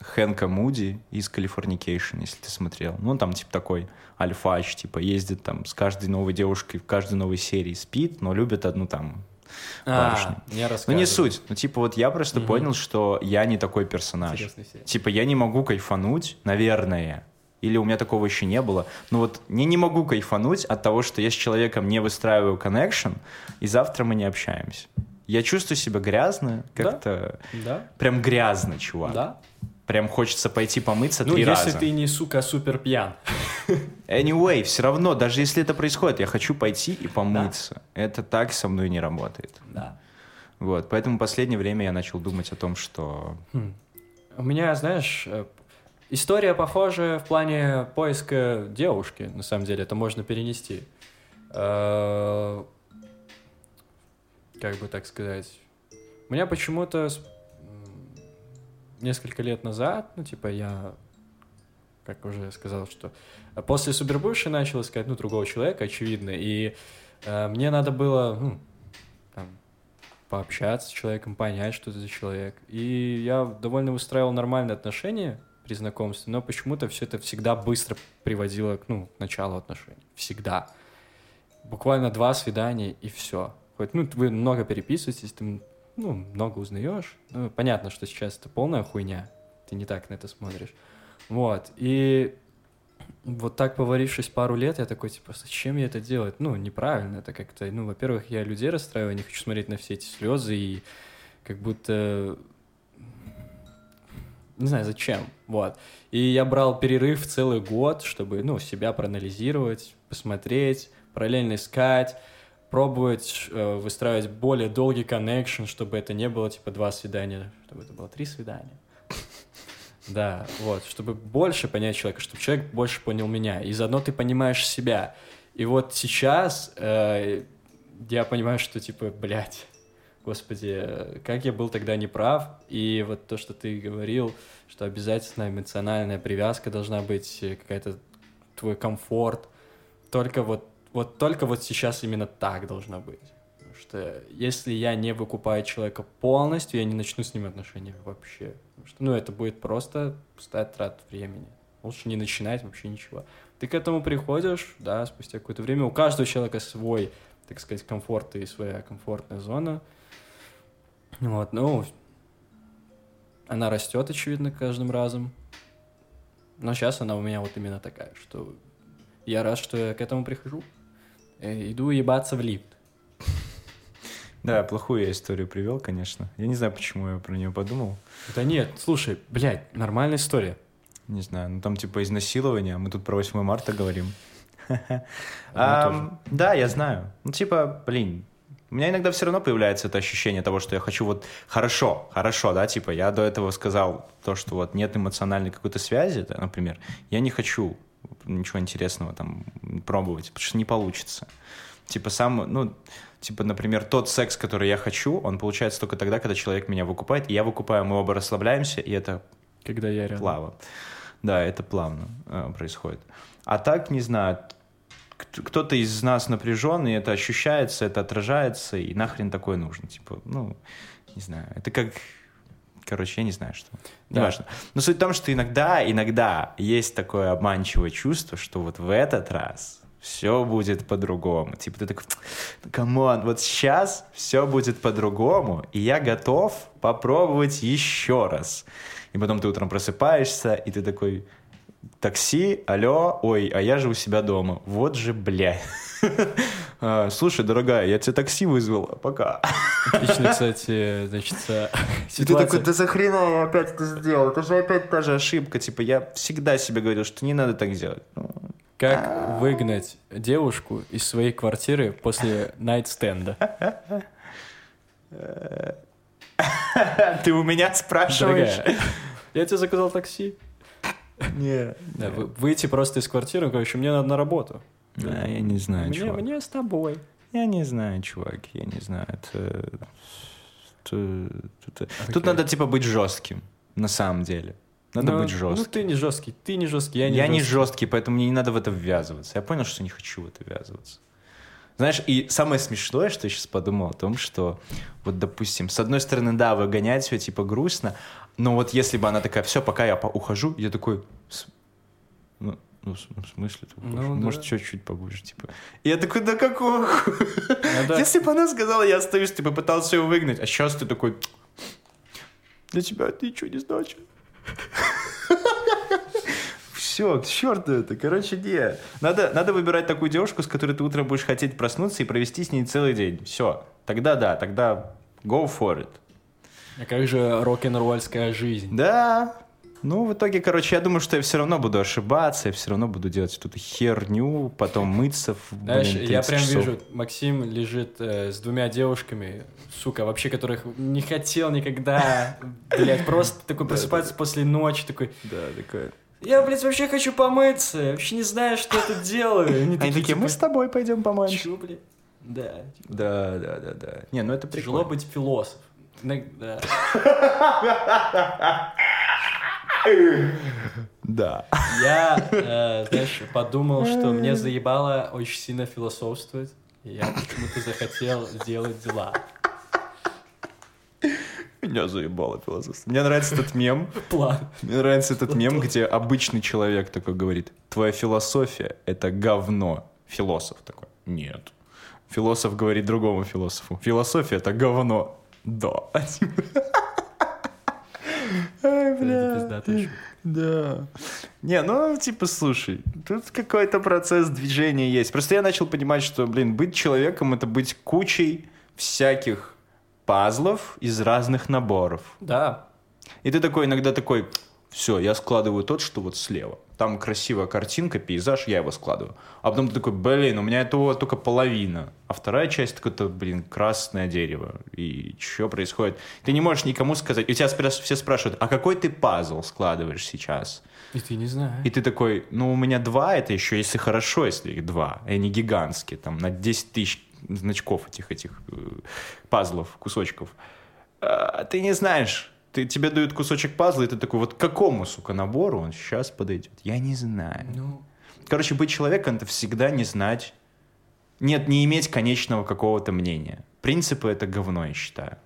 Хэнка Муди из Californication, если ты смотрел. Ну, он там типа такой альфач, типа ездит там с каждой новой девушкой в каждой новой серии, спит, но любит одну там барышню. Ну, не суть. Ну, типа вот я просто понял, что я не такой персонаж. Типа я не могу кайфануть, наверное. Или у меня такого еще не было. Но вот я не могу кайфануть от того, что я с человеком не выстраиваю коннекшн, и завтра мы не общаемся. Я чувствую себя грязно, как-то... Да? Прям грязно, чувак. Да? Прям хочется пойти помыться 3 раза. Ну, если ты не, сука, супер пьян. Anyway, все равно, даже если это происходит, я хочу пойти и помыться. Да. Это так со мной не работает. Да. Вот, поэтому в последнее время я начал думать о том, что... У меня, знаешь... История похожа в плане поиска девушки, на самом деле, это можно перенести. Как бы так сказать. У меня почему-то несколько лет назад, ну, типа, я, как уже сказал, что после супербывшей начал искать, ну, другого человека, очевидно, и мне надо было пообщаться с человеком, понять, что это за человек. И я довольно выстраивал нормальные отношения при знакомстве, но почему-то все это всегда быстро приводило к началу отношений. Всегда. Буквально 2 свидания и все. Хоть, вы много переписываетесь, ты, много узнаешь. Ну, понятно, что сейчас это полная хуйня. Ты не так на это смотришь. Вот. И вот так, поварившись пару лет, я такой, типа, зачем я это делать? Неправильно. Это как-то, во-первых, я людей расстраиваю, не хочу смотреть на все эти слезы и как будто... Не знаю, зачем, вот. И я брал перерыв целый год, чтобы, себя проанализировать, посмотреть, параллельно искать, пробовать выстраивать более долгий коннекшн, чтобы это не было, типа, 2 свидания, чтобы это было 3 свидания. Да, вот, чтобы больше понять человека, чтобы человек больше понял меня, и заодно ты понимаешь себя. И вот сейчас я понимаю, что, типа, блядь, Господи, как я был тогда неправ, и вот то, что ты говорил, что обязательно эмоциональная привязка должна быть, какая-то твой комфорт, только вот сейчас именно так должно быть. что если я не выкупаю человека полностью, я не начну с ним отношения вообще. Потому что, ну, это будет просто пустая трата времени. Лучше не начинать вообще ничего. Ты к этому приходишь, да, спустя какое-то время. У каждого человека свой, так сказать, комфорт и своя комфортная зона. Вот, ну, она растет, очевидно, каждым разом. Но сейчас она у меня вот именно такая, что я рад, что я к этому прихожу. Иду ебаться в лифт. Да, плохую я историю привел, конечно. Я не знаю, почему я про нее подумал. Да нет, слушай, блядь, нормальная история. Не знаю, ну там типа изнасилование, мы тут про 8 марта говорим. Да, я знаю. Ну типа, блин, у меня иногда все равно появляется это ощущение того, что я хочу вот хорошо, да, типа я до этого сказал то, что вот нет эмоциональной какой-то связи, да, например, я не хочу ничего интересного там пробовать, потому что не получится. Типа сам, ну, типа, например, тот секс, который я хочу, он получается только тогда, когда человек меня выкупает, и я выкупаю, мы оба расслабляемся, и это когда я рядом. Плавно. Да, это плавно происходит. А так, не знаю, кто-то из нас напряжен, и это ощущается, это отражается, и нахрен такое нужно. Типа, ну, не знаю, это как... Короче, я не знаю, что. Неважно. Да. Но суть в том, что иногда есть такое обманчивое чувство, что вот в этот раз все будет по-другому. Типа ты такой, камон, вот сейчас все будет по-другому, и я готов попробовать еще раз. И потом ты утром просыпаешься, и ты такой, такси, алло, ой, а я же у себя дома. Вот же, блядь. Слушай, дорогая, я тебе такси вызвал, пока. Отлично, кстати, значит, ситуация. И ты такой, да за хрена я опять это сделал? Это же опять та же ошибка. Типа, я всегда себе говорил, что не надо так делать. Как выгнать девушку из своей квартиры после найтстенда? Ты у меня спрашиваешь? Дорогая, я тебе заказал такси. Нет. Выйти просто из квартиры, короче, мне надо на работу. Да, я не знаю, чувак. Мне с тобой. Я не знаю, чувак, я не знаю. Тут надо, типа, быть жестким, на самом деле. Надо быть жестким. Ну, ты не жесткий, я не жесткий, поэтому мне не надо в это ввязываться. Я понял, что не хочу в это ввязываться. Знаешь, и самое смешное, что я сейчас подумал о том, что, вот, допустим, с одной стороны, да, выгонять все, типа, грустно, но вот если бы она такая, все, пока я ухожу, я такой... Ну, в смысле, ты ну, может, да. Еще чуть побольше, типа. И я такой, да какого хуя? Да. Если бы она сказала, я остаюсь, ты попытался его выгнать. А сейчас ты такой, для тебя ты ничего не значит. Все, к черту это, короче, не. Надо выбирать такую девушку, с которой ты утром будешь хотеть проснуться и провести с ней целый день. Все, тогда да, тогда go for it. А как же рок-н-ролльская жизнь? Да, ну, в итоге, короче, я думаю, что я все равно буду ошибаться, я все равно буду делать эту херню, потом мыться. Знаешь, я прям вижу, Максим лежит с двумя девушками, сука, вообще, которых не хотел никогда, блядь, просто такой просыпается после ночи, такой... Да, такой... Я, блядь, вообще хочу помыться, я вообще не знаю, что я тут делаю. Они такие, мы с тобой пойдем помоемся. Чего, блядь? Да. Да. Не, ну это прикольно. Тяжело быть философом. Да. Да. Я, знаешь, подумал, что мне заебало очень сильно философствовать, и я почему-то захотел делать дела. Меня заебало философство. Мне нравится этот мем. Где обычный человек такой говорит, твоя философия — это говно. Философ такой, нет. Философ говорит другому философу, философия — это говно. Да. Ай, бля. Да. Не, ну, типа, слушай, тут какой-то процесс движения есть. Просто я начал понимать, что, блин, быть человеком — это быть кучей всяких пазлов из разных наборов. Да. И ты такой иногда такой, все, я складываю тот, что вот слева. Там красивая картинка, пейзаж, я его складываю. А потом ты такой, блин, у меня этого только половина. А вторая часть такая-то, блин, красное дерево. И что происходит? Ты не можешь никому сказать. И тебя все спрашивают, а какой ты пазл складываешь сейчас? И ты не знаешь. И ты такой, ну у меня два, это еще если хорошо, если их два. Они гигантские, там на 10 тысяч значков этих пазлов, кусочков. А ты не знаешь. Тебе дают кусочек пазла, и ты такой, вот к какому, сука, набору он сейчас подойдет? Я не знаю. Ну... Короче, быть человеком — это всегда не знать... Нет, не иметь конечного какого-то мнения. принципы — это говно, я считаю.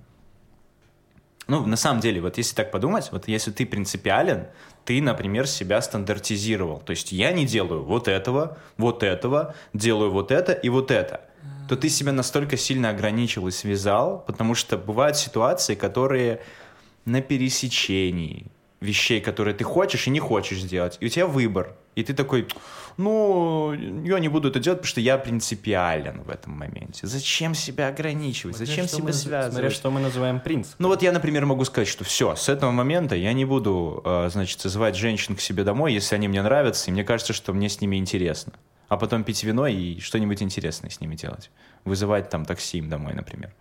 Ну, на самом деле, вот если так подумать, вот если ты принципиален, ты, например, себя стандартизировал. То есть я не делаю вот этого, делаю вот это и вот это. То ты себя настолько сильно ограничил и связал, потому что бывают ситуации, которые на пересечении вещей, которые ты хочешь и не хочешь сделать. И у тебя выбор. И ты такой, ну, я не буду это делать, потому что я принципиален в этом моменте. Зачем себя ограничивать? Зачем себя связывать? Смотря что мы называем принцип. Ну вот я, например, могу сказать, что все, с этого момента я не буду, значит, звать женщин к себе домой, если они мне нравятся, и мне кажется, что мне с ними интересно. А потом пить вино и что-нибудь интересное с ними делать. Вызывать там такси им домой, например.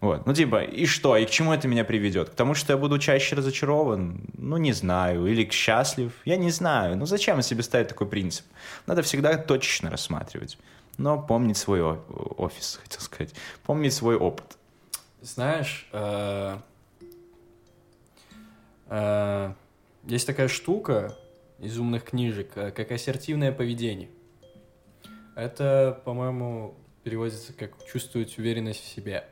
Вот. Ну, типа, и что? И к чему это меня приведет? К тому, что я буду чаще разочарован? Ну, не знаю. Или счастлив? Я не знаю. Ну, зачем себе ставить такой принцип? Надо всегда точечно рассматривать. Но помнить свой офис, хотел сказать. Помнить свой опыт. Знаешь, есть такая штука из умных книжек, как ассертивное поведение. Это, по-моему, переводится как «чувствовать уверенность в себе».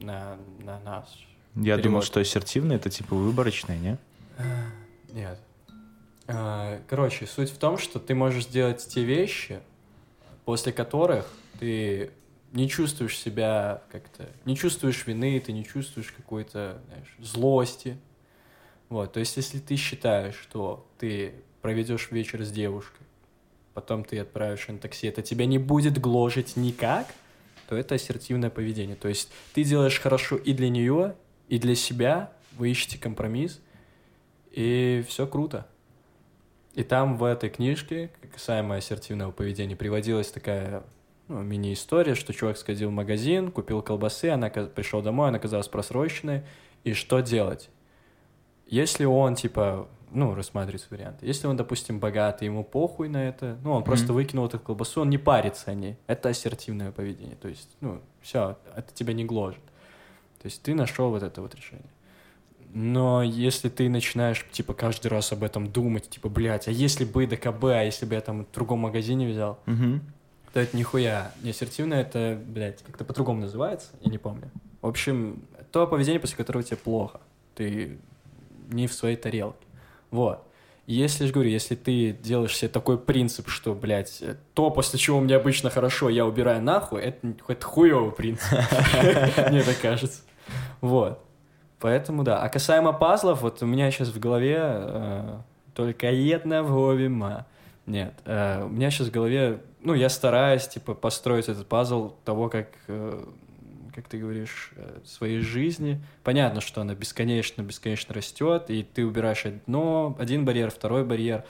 На нас. Я перевод. Думал, что ассертивное — это типа выборочное, не? Нет. Короче, суть в том, что ты можешь делать те вещи, после которых ты не чувствуешь себя как-то... Не чувствуешь вины, ты не чувствуешь какой-то, знаешь, злости. Вот, то есть если ты считаешь, что ты проведешь вечер с девушкой, потом ты отправишься на такси, это тебя не будет гложить никак, то это ассертивное поведение. То есть ты делаешь хорошо и для нее, и для себя, вы ищете компромисс, и все круто. И там в этой книжке, касаемо ассертивного поведения, приводилась такая, ну, мини-история, что чувак сходил в магазин, купил колбасы, она пришел домой, она оказалась просроченной, и что делать? Если он, типа, ну, рассматривает варианты. Если он, допустим, богатый, ему похуй на это, ну, он просто выкинул эту колбасу, он не парится о ней. Это ассертивное поведение. То есть, ну, все, это тебя не гложет. То есть ты нашел вот это вот решение. Но если ты начинаешь, типа, каждый раз об этом думать, типа, блядь, а если бы ДКБ, а если бы я там в другом магазине взял, то это нихуя. Не ассертивное, это, блядь, как-то по-другому называется, я не помню. В общем, то поведение, после которого тебе плохо. Ты не в своей тарелке. Вот. Если же, говорю, если ты делаешь себе такой принцип, что, блядь, то, после чего мне обычно хорошо, я убираю нахуй, это хуёвый принцип. Мне так кажется. Вот. Поэтому, да. А касаемо пазлов, вот у меня сейчас в голове только одного вима. Нет. У меня сейчас в голове, ну, я стараюсь, типа, построить этот пазл того, как ты говоришь, своей жизни. Понятно, что она бесконечно растет, и ты убираешь одно, один барьер, второй барьер,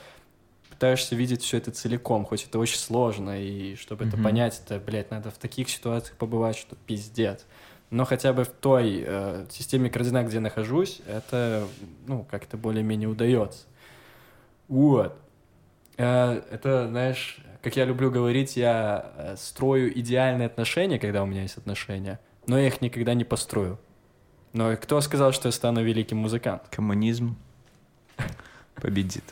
пытаешься видеть все это целиком, хоть это очень сложно, и чтобы это понять, это, блядь, надо в таких ситуациях побывать, что пиздец. Но хотя бы в той системе координат, где я нахожусь, это, ну, как-то более-менее удается. Вот. Это, знаешь, как я люблю говорить, я строю идеальные отношения, когда у меня есть отношения, но я их никогда не построю. Но кто сказал, что я стану великим музыкантом? Коммунизм победит.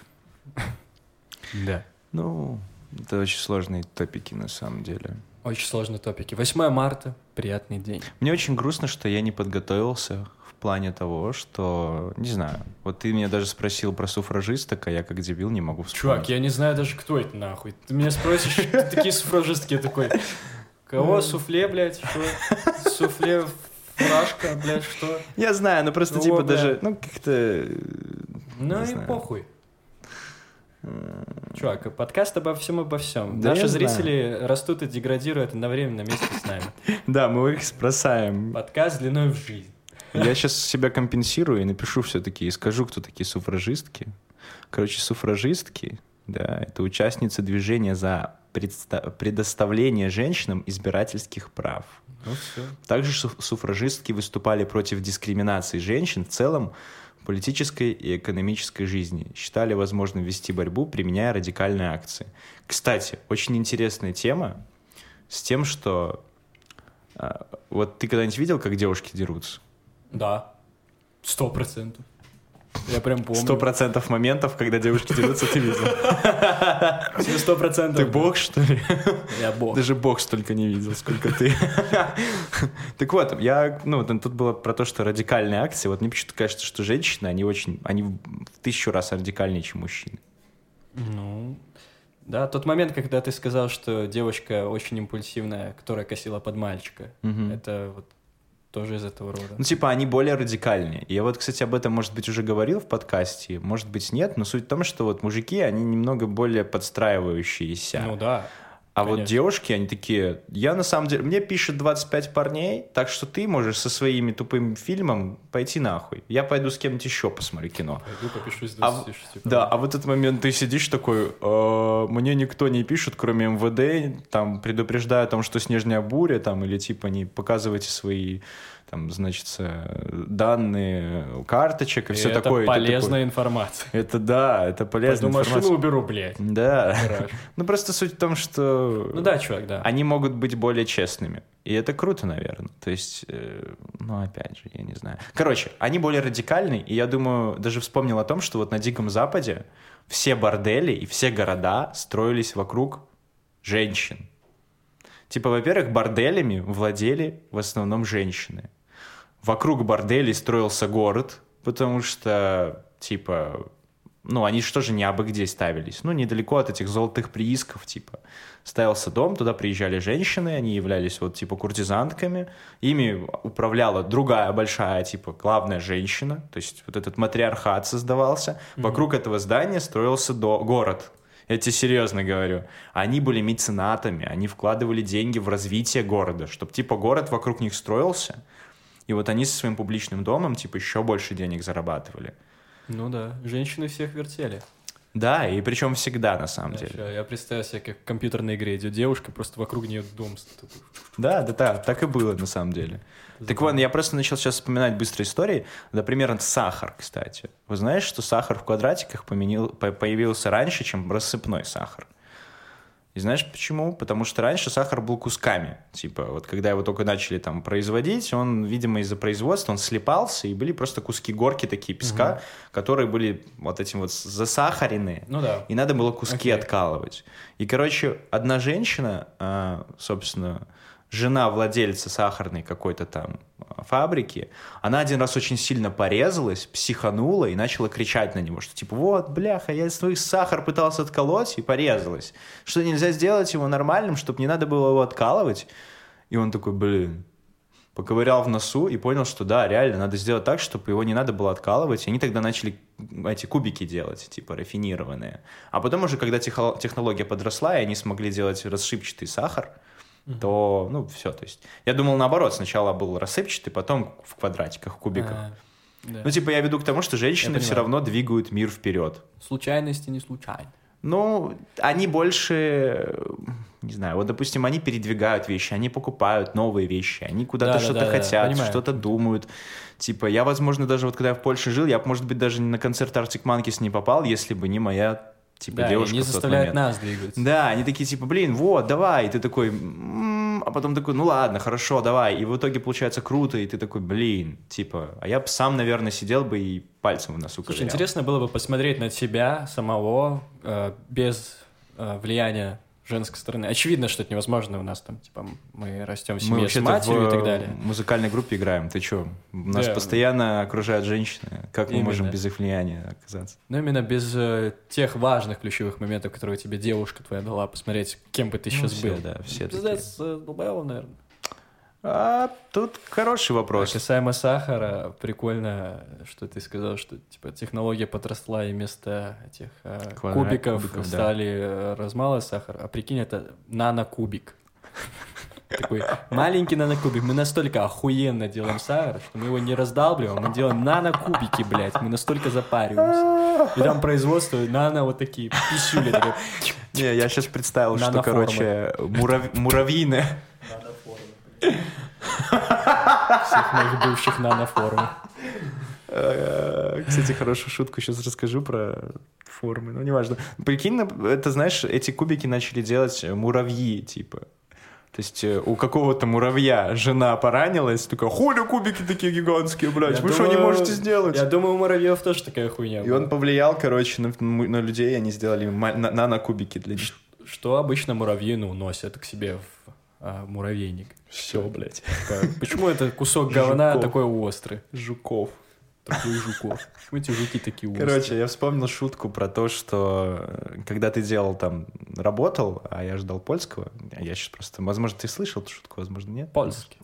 Да. Ну, это очень сложные топики на самом деле. Очень сложные топики. 8 марта — приятный день. Мне очень грустно, что я не подготовился в плане того, что... Не знаю. Вот ты меня даже спросил про суфражисток, а я как дебил не могу вспомнить. Чувак, я не знаю даже, кто это нахуй. Ты меня спросишь, такие суфражистки, я такой... Кого? Суфле, блядь? Что? Суфле... Фражка, блядь, что? Я знаю, но просто типа даже... Ну, как-то... Ну и похуй. Чувак, подкаст обо всем. Да. Наши зрители растут и деградируют одновременно вместе с нами. Да, мы их спасаем. Подкаст длиной в жизнь. Я сейчас себя компенсирую и напишу все-таки, и скажу, кто такие суфражистки. Короче, суфражистки, да, это участницы движения за предоставление женщинам избирательских прав. Ну, все. Также суфражистки выступали против дискриминации женщин в целом, политической и экономической жизни. Считали возможным вести борьбу, применяя радикальные акции. Кстати, очень интересная тема с тем, что... Вот ты когда-нибудь видел, как девушки дерутся? Да, 100%. Я прям помню. 100% моментов, когда девушки дерутся, ты видел. 100%. Ты бог, что ли? Я бог. Даже бог столько не видел, сколько ты. Так вот, я, тут было про то, что радикальные акции. Вот мне почему-то кажется, что женщины, они в 1000 раз радикальнее, чем мужчины. Ну, да, тот момент, когда ты сказал, что девочка очень импульсивная, которая косила под мальчика, это вот тоже из этого рода. Они более радикальные. Я вот, кстати, об этом, может быть, уже говорил в подкасте, может быть, нет, но суть в том, что вот мужики, они немного более подстраивающиеся. Ну да. А конечно. Вот девушки, они такие, я на самом деле... Мне пишет 25 парней, так что ты можешь со своими тупым фильмом пойти нахуй. Я пойду с кем-нибудь еще посмотрю кино. Пойду попишу с 26. А в этот момент ты сидишь такой, мне никто не пишет, кроме МВД, там, предупреждая о том, что снежная буря, там, или типа не показывайте свои... там, значит, данные карточек и все такое. Это полезная информация. Это да, это полезная информация. Пойду машину уберу, блядь. Да. Просто суть в том, что... Они могут быть более честными. И это круто, наверное. То есть, опять же, я не знаю. Короче, они более радикальны, и я думаю, даже вспомнил о том, что вот на Диком Западе все бордели и все города строились вокруг женщин. Во-первых, борделями владели в основном женщины. Вокруг борделей строился город, потому что, они же тоже не абы где ставились. Недалеко от этих золотых приисков, Ставился дом, туда приезжали женщины, они являлись куртизанками. Ими управляла другая большая, главная женщина. То есть вот этот матриархат создавался. Вокруг этого здания строился город. Я тебе серьезно говорю. Они были меценатами, они вкладывали деньги в развитие города, чтобы, город вокруг них строился. И вот они со своим публичным домом, еще больше денег зарабатывали. Женщины всех вертели. Да, и причем всегда, на самом деле. Я представил себе, как в компьютерной игре идет девушка, просто вокруг нее дом. Да, так и было, на самом деле. Так вот, я просто начал сейчас вспоминать быстрые истории. Например, сахар, кстати. Вы знаете, что сахар в квадратиках появился раньше, чем рассыпной сахар? И знаешь почему? Потому что раньше сахар был кусками. Когда его только начали производить, он, видимо, из-за производства, он слипался, и были просто куски горки такие песка, которые были этим засахарены. И надо было куски откалывать. И, одна женщина, собственно, жена владельца сахарной какой-то там фабрики, она один раз очень сильно порезалась, психанула и начала кричать на него, что вот, бляха, я свой сахар пытался отколоть и порезалась. Что нельзя сделать его нормальным, чтобы не надо было его откалывать? И он такой, поковырял в носу и понял, что да, реально, надо сделать так, чтобы его не надо было откалывать. И они тогда начали эти кубики делать, рафинированные. А потом уже, когда технология подросла, и они смогли делать рассыпчатый сахар, то, все, то есть... Я думал, наоборот, сначала был рассыпчатый, потом в квадратиках, в кубиках. Да. Я веду к тому, что женщины все равно двигают мир вперед. Случайности не случайны. Они больше... Не знаю, допустим, они передвигают вещи, они покупают новые вещи, они куда-то хотят, что-то думают. Я, возможно, даже когда я в Польше жил, я, может быть, даже на концерт Arctic Monkeys не попал, если бы не моя... девушка не заставляют нас двигаться. Да, они такие, давай. И ты такой, а потом такой, ладно, хорошо, давай. И в итоге получается круто, и ты такой, а я бы сам, наверное, сидел бы и пальцем в носу ковырял. Слушай, интересно было бы посмотреть на тебя самого без влияния женской стороны. Очевидно, что это невозможно у нас, мы растем в семье с матерью и так далее. Мы в музыкальной группе играем, ты чё? Нас постоянно окружают женщины. Как мы можем без их влияния оказаться? Именно без тех важных ключевых моментов, которые тебе девушка твоя дала, посмотреть, кем бы ты сейчас был. Все пиздец, долбоёл, наверное. Тут хороший вопрос. Касаемо сахара, прикольно, что ты сказал, что технология подросла, и вместо этих кубиков стали размалы сахара. А прикинь, это нанокубик. Такой маленький нанокубик. Мы настолько охуенно делаем сахар, что мы его не раздалбливаем, мы делаем нанокубики, блядь. Мы настолько запариваемся. И там производство нано вот такие пищули. Не, я сейчас представил, что, короче, муравьины... Всех моих бывших наноформ. Кстати, хорошую шутку сейчас расскажу про формы, неважно. Прикинь, это, знаешь, эти кубики начали делать муравьи, То есть у какого-то муравья жена поранилась, такая, хули кубики такие гигантские, блядь, вы что не можете сделать? Я думаю, у муравьев тоже такая хуйня. И он повлиял, короче, на людей, они сделали нанокубики для них. Что обычно муравьи, ну, носят к себе в муравейник. Все, блядь. Почему это кусок говна такой острый? Жуков. Такой жуков. Почему эти жуки такие острые? Короче, я вспомнил шутку про то, что когда ты делал там, работал, а я ждал польского. Я сейчас просто... Возможно, ты слышал эту шутку, возможно, нет. Польский.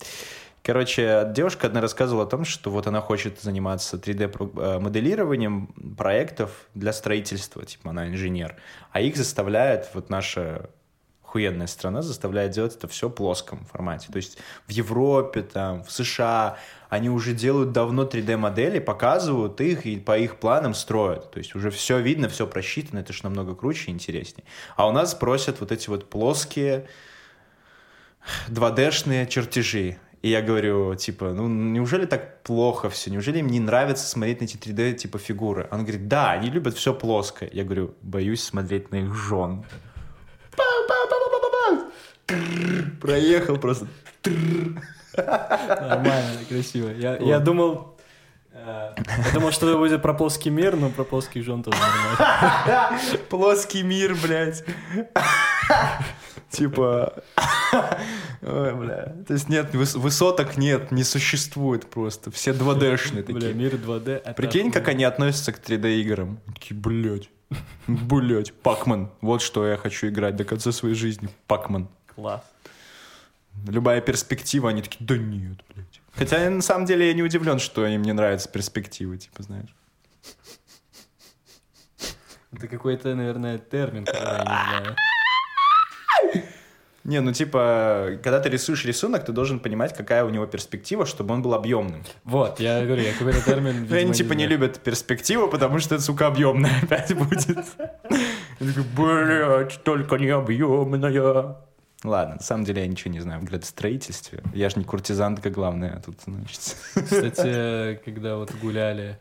Короче, девушка одна рассказывала о том, что вот она хочет заниматься 3D-моделированием проектов для строительства. Типа она инженер. А их заставляет вот наша... охуенная страна заставляет делать это все в плоском формате. То есть в Европе, там, в США они уже делают давно 3D-модели, показывают их и по их планам строят. То есть уже все видно, все просчитано, это же намного круче и интереснее. А у нас просят вот эти вот плоские 2D-шные чертежи. И я говорю, типа, ну неужели так плохо все? Неужели им не нравится смотреть на эти 3D типа фигуры? Он говорит, да, они любят все плоское. Я говорю, боюсь смотреть на их жен. Проехал просто. Нормально, красиво. Я думал, что это будет про плоский мир, но про плоский жен тоже нормально. Плоский мир, блядь. Типа... Ой, бля. То есть нет, высоток нет, не существует просто. Все 2D-шные такие. Бля, мир 2D. Прикинь, как они относятся к 3D-играм. Такие, блядь. Блять, Пакман. Вот что я хочу играть до конца своей жизни. Пакман. Класс. Любая перспектива, они такие, да нет, блять. Хотя на самом деле я не удивлен, что им не нравятся перспективы, типа, знаешь. Это какой-то, наверное, термин, который я не знаю. Не, ну типа, когда ты рисуешь рисунок, ты должен понимать, какая у него перспектива, чтобы он был объемным. Вот, я говорю, я какой-то термин... Видимо, они типа не любят перспективу, потому что это, сука, объемная опять будет. Блядь, только не объемная. Ладно, на самом деле я ничего не знаю в градостроительстве. Я же не куртизантка, главное, а тут, значит... Кстати, когда вот гуляли...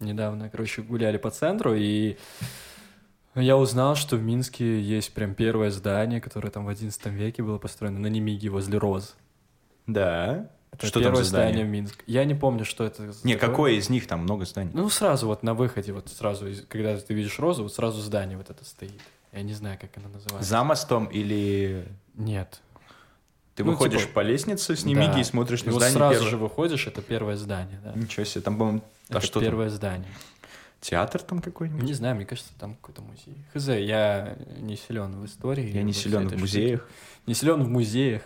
Недавно, короче, гуляли по центру, и... Я узнал, что в Минске есть прям первое здание, которое там в XI веке было построено на Немиге возле Роз. Да. Это что первое там за здание в Минске. Я не помню, что это. Не, такое. Какое из них там много зданий? Ну, сразу вот на выходе, вот сразу, когда ты видишь Розу, вот сразу здание вот это стоит. Я не знаю, как оно называется. За мостом или... Нет. Ты выходишь типа... по лестнице с Немиги, да. И смотришь на и здание. Вот сразу же выходишь, это первое здание. Да. Ничего себе, там, по-моему... Это что первое там? Здание. Театр там какой-нибудь? Не знаю, мне кажется, там какой-то музей. Хз, я не силен в истории. Я не силен в музеях. Не силен в музеях.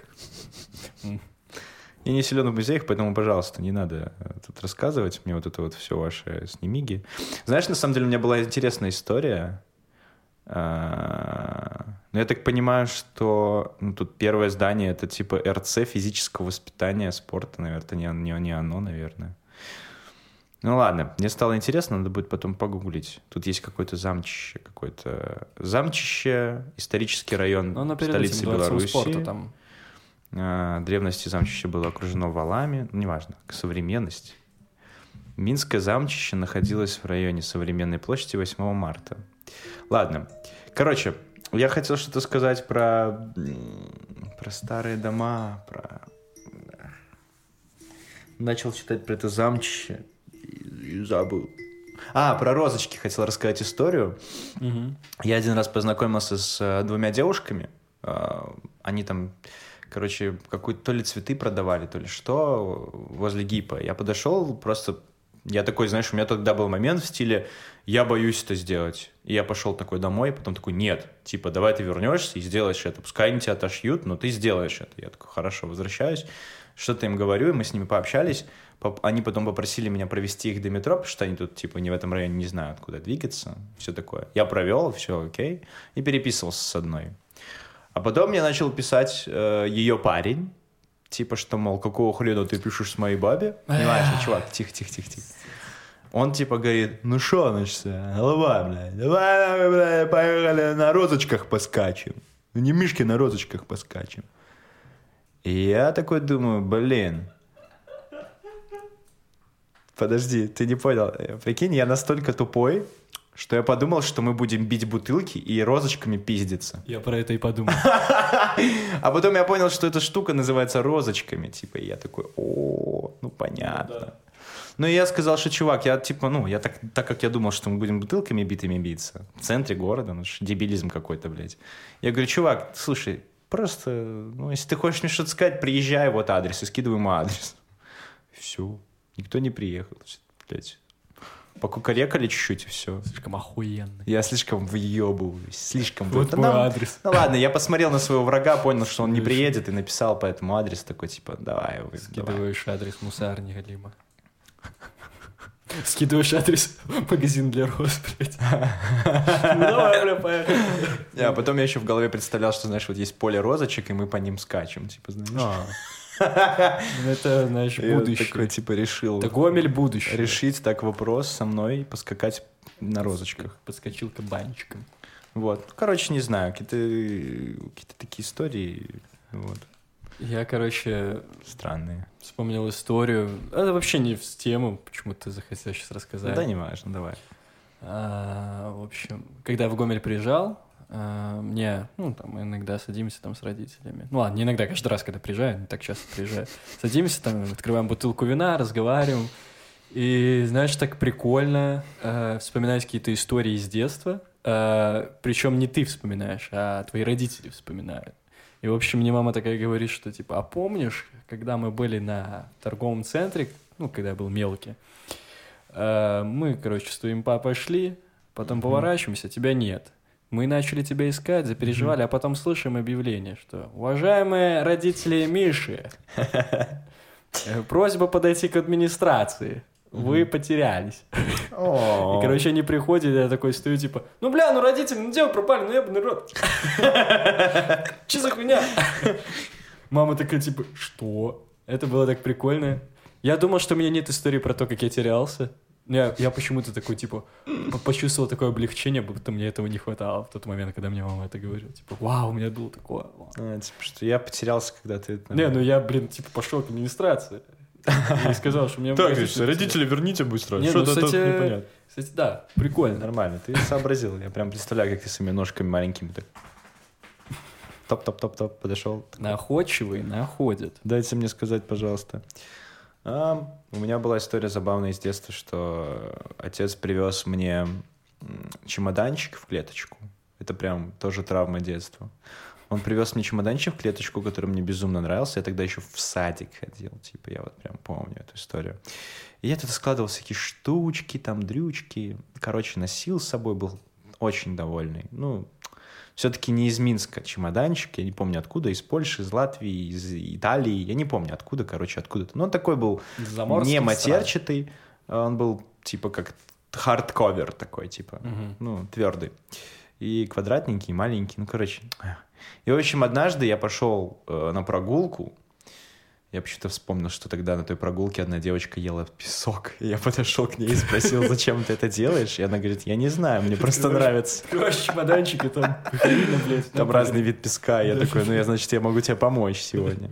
Я не силен в музеях, поэтому, пожалуйста, не надо тут рассказывать мне вот это вот все ваше с Немиги. Знаешь, на самом деле у меня была интересная история. Но я так понимаю, что тут первое здание — это типа РЦ физического воспитания спорта. Наверное, не оно, наверное. Ну ладно, мне стало интересно, надо будет потом погуглить. Тут есть какое-то замчище, исторический район столицы Беларуси. Там. Древности замчище было окружено валами, неважно, современность. Минское замчище находилось в районе Современной площади 8 марта. Ладно, короче, я хотел что-то сказать про старые дома, про... Начал читать про это замчище. И забыл. Про розочки хотел рассказать историю. Угу. Я один раз познакомился с двумя девушками. Они там, короче, какую-то то ли цветы продавали, то ли что, возле ГИПа. Я подошел, просто... Я такой, знаешь, у меня тогда был момент в стиле «я боюсь это сделать». И я пошел такой домой, потом такой «нет». Типа «давай ты вернешься и сделаешь это». Пускай они тебя отошьют, но ты сделаешь это. Я такой «хорошо, возвращаюсь». Что-то им говорю, и мы с ними пообщались. Они потом попросили меня провести их до метро, потому что они тут, типа, не в этом районе, не знают, куда двигаться, все такое. Я провел, все окей, и переписывался с одной. А потом мне начал писать ее парень, типа, что, мол, какого хрена ты пишешь с моей бабе? Понимаешь, чувак, тихо. Он, типа, говорит, ну шо, значит, давай, поехали на розочках поскачем. Ну не мишки, на розочках поскачем. И я такой думаю, блин... Подожди, ты не понял. Прикинь, я настолько тупой, что я подумал, что мы будем бить бутылки и розочками пиздиться. Я про это и подумал. А потом я понял, что эта штука называется розочками, типа, и я такой, о, ну понятно. Ну и я сказал, что, чувак, я типа, ну, я так как я думал, что мы будем бутылками битыми биться в центре города, ну, дебилизм какой-то, блядь. Я говорю, чувак, слушай, просто, ну, если ты хочешь мне что-то сказать, приезжай, вот адрес, и скидывай ему адрес. Все, никто не приехал, блядь. Покукарекали чуть-чуть, и все. Слишком охуенно. Я слишком въебываюсь. Слишком вот мой адрес. Ну ладно, я посмотрел на своего врага, понял, что он не приедет, и написал по этому адресу такой, типа, давай. Скидываешь адрес мусарни, Лима. Скидываешь адрес магазин для роз, блядь. Ну давай, бля, поехали. А потом я еще в голове представлял, что, знаешь, вот есть поле розочек, и мы по ним скачем, типа, знаешь. Это, знаешь, будущее. Я такой, типа, решил. Это Гомель будущего. Решить так вопрос со мной, поскакать на розочках. Подскочил кабанчиком. Вот. Короче, не знаю, какие-то такие истории, вот. Я, короче... Странные. Вспомнил историю. Это вообще не в тему, почему-то захотел сейчас рассказать. Да, не важно, давай. В общем, когда я в Гомель приезжал, мне, ну, там, иногда садимся там с родителями. Ну, ладно, не иногда, каждый раз, когда приезжаю, не так часто приезжаю. Садимся там, открываем бутылку вина, разговариваем. И, знаешь, так прикольно вспоминать какие-то истории из детства. Причем не ты вспоминаешь, а твои родители вспоминают. И, в общем, мне мама такая говорит, что, типа, а помнишь, когда мы были на торговом центре, ну, когда я был мелкий, мы, короче, с твоим папой шли, потом поворачиваемся, тебя нет. Мы начали тебя искать, запереживали, а потом слышим объявление, что «Уважаемые родители Миши, просьба подойти к администрации, вы потерялись». И, короче, они приходят, я такой стою, типа «Ну, бля, ну родители, ну где вы пропали, ну ебаный рот, че за хуйня?» Мама такая, типа «Что?» Это было так прикольно. Я думал, что у меня нет истории про то, как я терялся. Я почему-то такой, типа, почувствовал такое облегчение, будто мне этого не хватало в тот момент, когда мне мама это говорила. Типа, вау, у меня было такое. Типа, что я потерялся, когда ты... Наверное... Не, ну я, блин, типа, пошел к администрации. И сказал, что у меня... Так, родители, верните быстро. Что-то тут непонятно. Кстати, да, прикольно. Нормально, ты сообразил. Я прям представляю, как ты своими ножками маленькими так... Топ-топ-топ-топ, подошел. Находчивый находит. Дайте мне сказать, пожалуйста. У меня была история забавная из детства, что отец привез мне чемоданчик в клеточку. Это прям тоже травма детства. Он привез мне чемоданчик в клеточку, который мне безумно нравился. Я тогда еще в садик ходил, типа, я вот прям помню эту историю. И я тут складывал всякие штучки, там, дрючки. Короче, носил с собой, был очень довольный. Ну, все-таки не из Минска чемоданчик, я не помню откуда, из Польши, из Латвии, из Италии, я не помню откуда, короче, откуда-то. Но он такой был не матерчатый, он был типа как хардковер такой, типа, ну, твердый. И квадратненький, и маленький, ну, короче. И, в общем, однажды я пошел на прогулку, я почему-то вспомнил, что тогда на той прогулке одна девочка ела песок. И я подошел к ней и спросил, зачем ты это делаешь? И она говорит, я не знаю, мне просто нравится. Короче, чемоданчик, и там... Там разный вид песка. Я такой, ну, я, значит, я могу тебе помочь сегодня.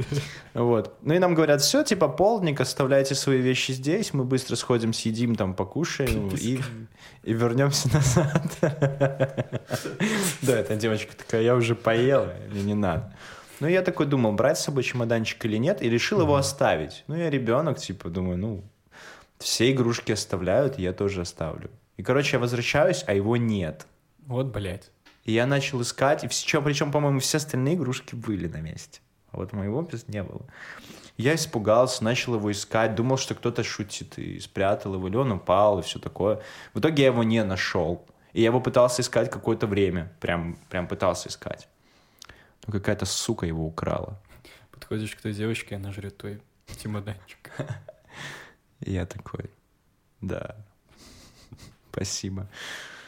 Вот. Ну, и нам говорят, все, типа, полдник, оставляйте свои вещи здесь, мы быстро сходим, съедим, там, покушаем и вернемся назад. Да, эта девочка такая, я уже поела, мне не надо. Ну, я такой думал, брать с собой чемоданчик или нет, и решил его оставить. Ну, я ребенок, типа, думаю, ну, все игрушки оставляют, я тоже оставлю. И, короче, я возвращаюсь, а его нет. Вот, блядь. И я начал искать, и причем, по-моему, все остальные игрушки были на месте. А вот моего не было. Я испугался, начал его искать, думал, что кто-то шутит, и спрятал его, или он упал, и все такое. В итоге я его не нашел. И я его пытался искать какое-то время, прям пытался искать. Ну, какая-то сука его украла. Подходишь к той девочке, она жрет твой чемоданчик. Я такой, да, спасибо.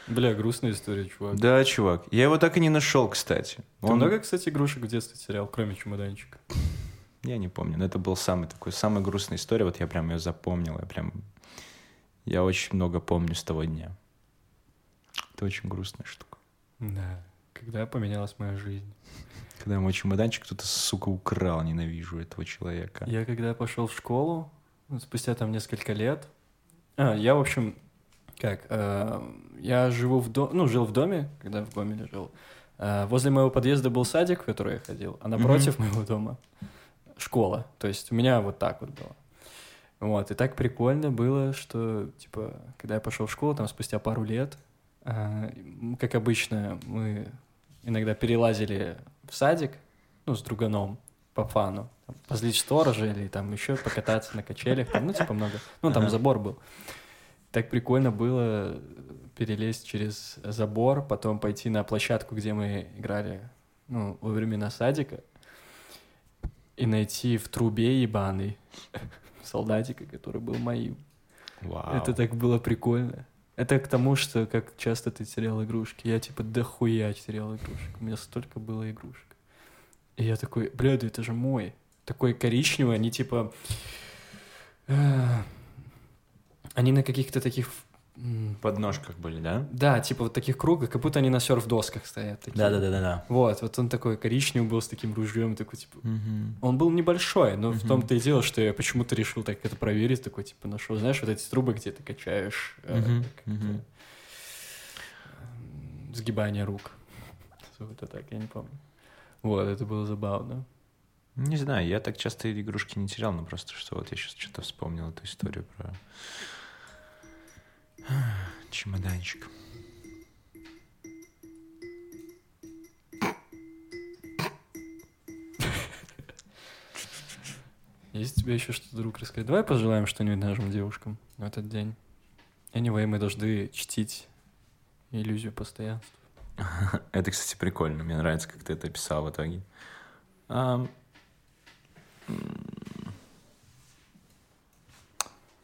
Бля, грустная история, чувак. Да, чувак. Я его так и не нашел, кстати. Ты много, кстати, игрушек в детстве терял, кроме чемоданчика? Я не помню, но это была самая грустная история. Вот я прям ее запомнил. Я очень много помню с того дня. Это очень грустная штука. Да. Когда поменялась моя жизнь. Когда мой чемоданчик кто-то, сука, украл, ненавижу этого человека. Я когда пошел в школу, спустя там несколько лет... Я, в общем, Как? Я живу в доме, ну, жил в доме, когда в Гомеле жил. Возле моего подъезда был садик, в который я ходил, а напротив моего дома школа. То есть у меня вот так вот было. Вот, и так прикольно было, что, типа, когда я пошел в школу, там, спустя пару лет, как обычно, мы иногда перелазили в садик, ну, с друганом, по фану, там, позлить сторожа или там еще покататься на качелях, там, ну, типа, много, ну, там забор был. Так прикольно было перелезть через забор, потом пойти на площадку, где мы играли, ну, во времена садика, и найти в трубе ебаный солдатика, который был моим. Вау. Это так было прикольно. Это к тому, что как часто ты терял игрушки. Я типа дохуя терял игрушек. У меня столько было игрушек. И я такой, бля, да это же мой. Такой коричневый, они типа... Они на каких-то таких... Подножках были, да? Да, типа вот таких кругах, как будто они на серф-досках стоят. Да-да-да. Вот он такой коричневый был с таким ружьем, такой типа... Угу. Он был небольшой, но в том-то и дело, что я почему-то решил так это проверить, такой типа нашел, знаешь, вот эти трубы, где ты качаешь сгибание рук. Это так, я не помню. Вот, это было забавно. Не знаю, я так часто игрушки не терял, но просто что вот я сейчас что-то вспомнил эту историю про... Чемоданчик. Есть у тебя еще что-то, друг, рассказать? Давай пожелаем что-нибудь нашим девушкам в этот день. Anyway, мы должны чтить иллюзию постоянства. Это, кстати, прикольно. Мне нравится, как ты это описал в итоге.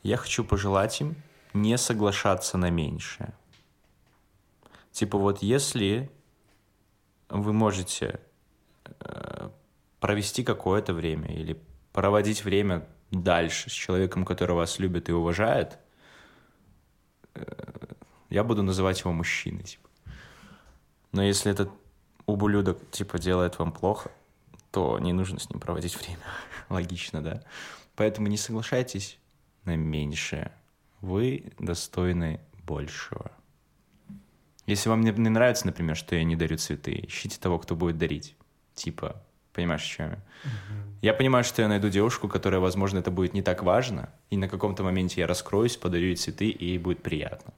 Я хочу пожелать им не соглашаться на меньшее. Типа вот если вы можете провести какое-то время или проводить время дальше с человеком, который вас любит и уважает, я буду называть его мужчиной. Типа. Но если этот ублюдок типа делает вам плохо, то не нужно с ним проводить время. Логично, да? Поэтому не соглашайтесь на меньшее. Вы достойны большего. Если вам не нравится, например, что я не дарю цветы, ищите того, кто будет дарить. Типа, понимаешь, о чем я? Я понимаю, что я найду девушку, которая, возможно, это будет не так важно, и на каком-то моменте я раскроюсь, подарю ей цветы, и ей будет приятно.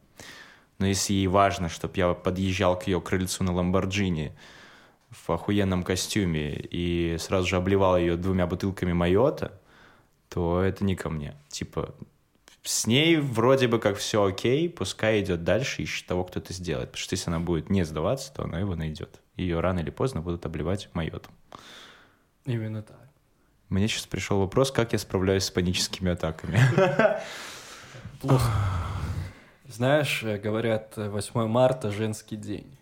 Но если ей важно, чтобы я подъезжал к ее крыльцу на Ламборджини в охуенном костюме и сразу же обливал ее 2 бутылками Майота, то это не ко мне. Типа... С ней вроде бы как все окей, пускай идет дальше, ищет того, кто это сделает. Потому что если она будет не сдаваться, то она его найдет. Ее рано или поздно будут обливать майотом. Именно так. Мне сейчас пришел вопрос, как я справляюсь с паническими атаками. Плохо. Знаешь, говорят, 8 марта женский день.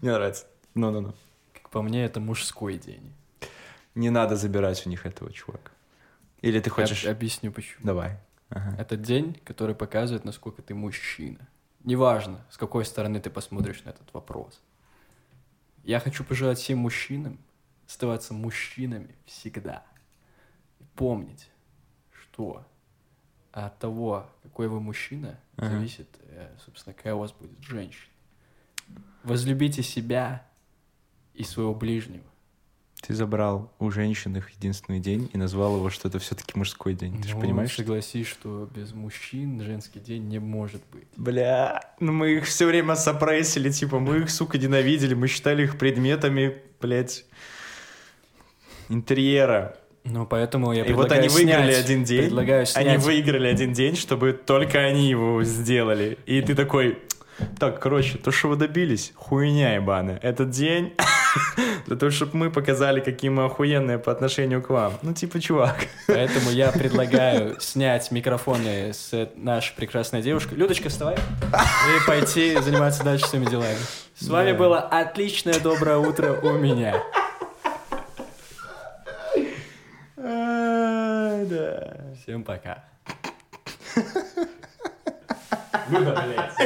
Мне нравится. Ну-ну-ну. Как по мне, это мужской день. Не надо забирать у них этого чувака. Или ты хочешь... Я объясню, почему. Давай. Ага. Это день, который показывает, насколько ты мужчина. Неважно, с какой стороны ты посмотришь на этот вопрос. Я хочу пожелать всем мужчинам оставаться мужчинами всегда. И помнить, что от того, какой вы мужчина, зависит, собственно, какая у вас будет женщина. Возлюбите себя и своего ближнего. Ты забрал у женщин их единственный день и назвал его, что это все-таки мужской день. Ты же понимаешь? Согласись, что без мужчин женский день не может быть. Бля, ну мы их все время сопрессили, типа мы их, сука, ненавидели, мы считали их предметами, блядь, интерьера. Ну, поэтому я предлагаю и вот они выиграли снять, один день, они выиграли один день, чтобы только они его сделали. И ты такой... Так, короче, то, что вы добились, хуйня ебаная. Этот день для того, чтобы мы показали, какие мы охуенные по отношению к вам. Ну, типа, чувак. Поэтому я предлагаю снять микрофоны с нашей прекрасной девушкой. Людочка, вставай. И пойти заниматься дальше своими делами. С вами было отличное доброе утро у меня. Всем пока. Блять.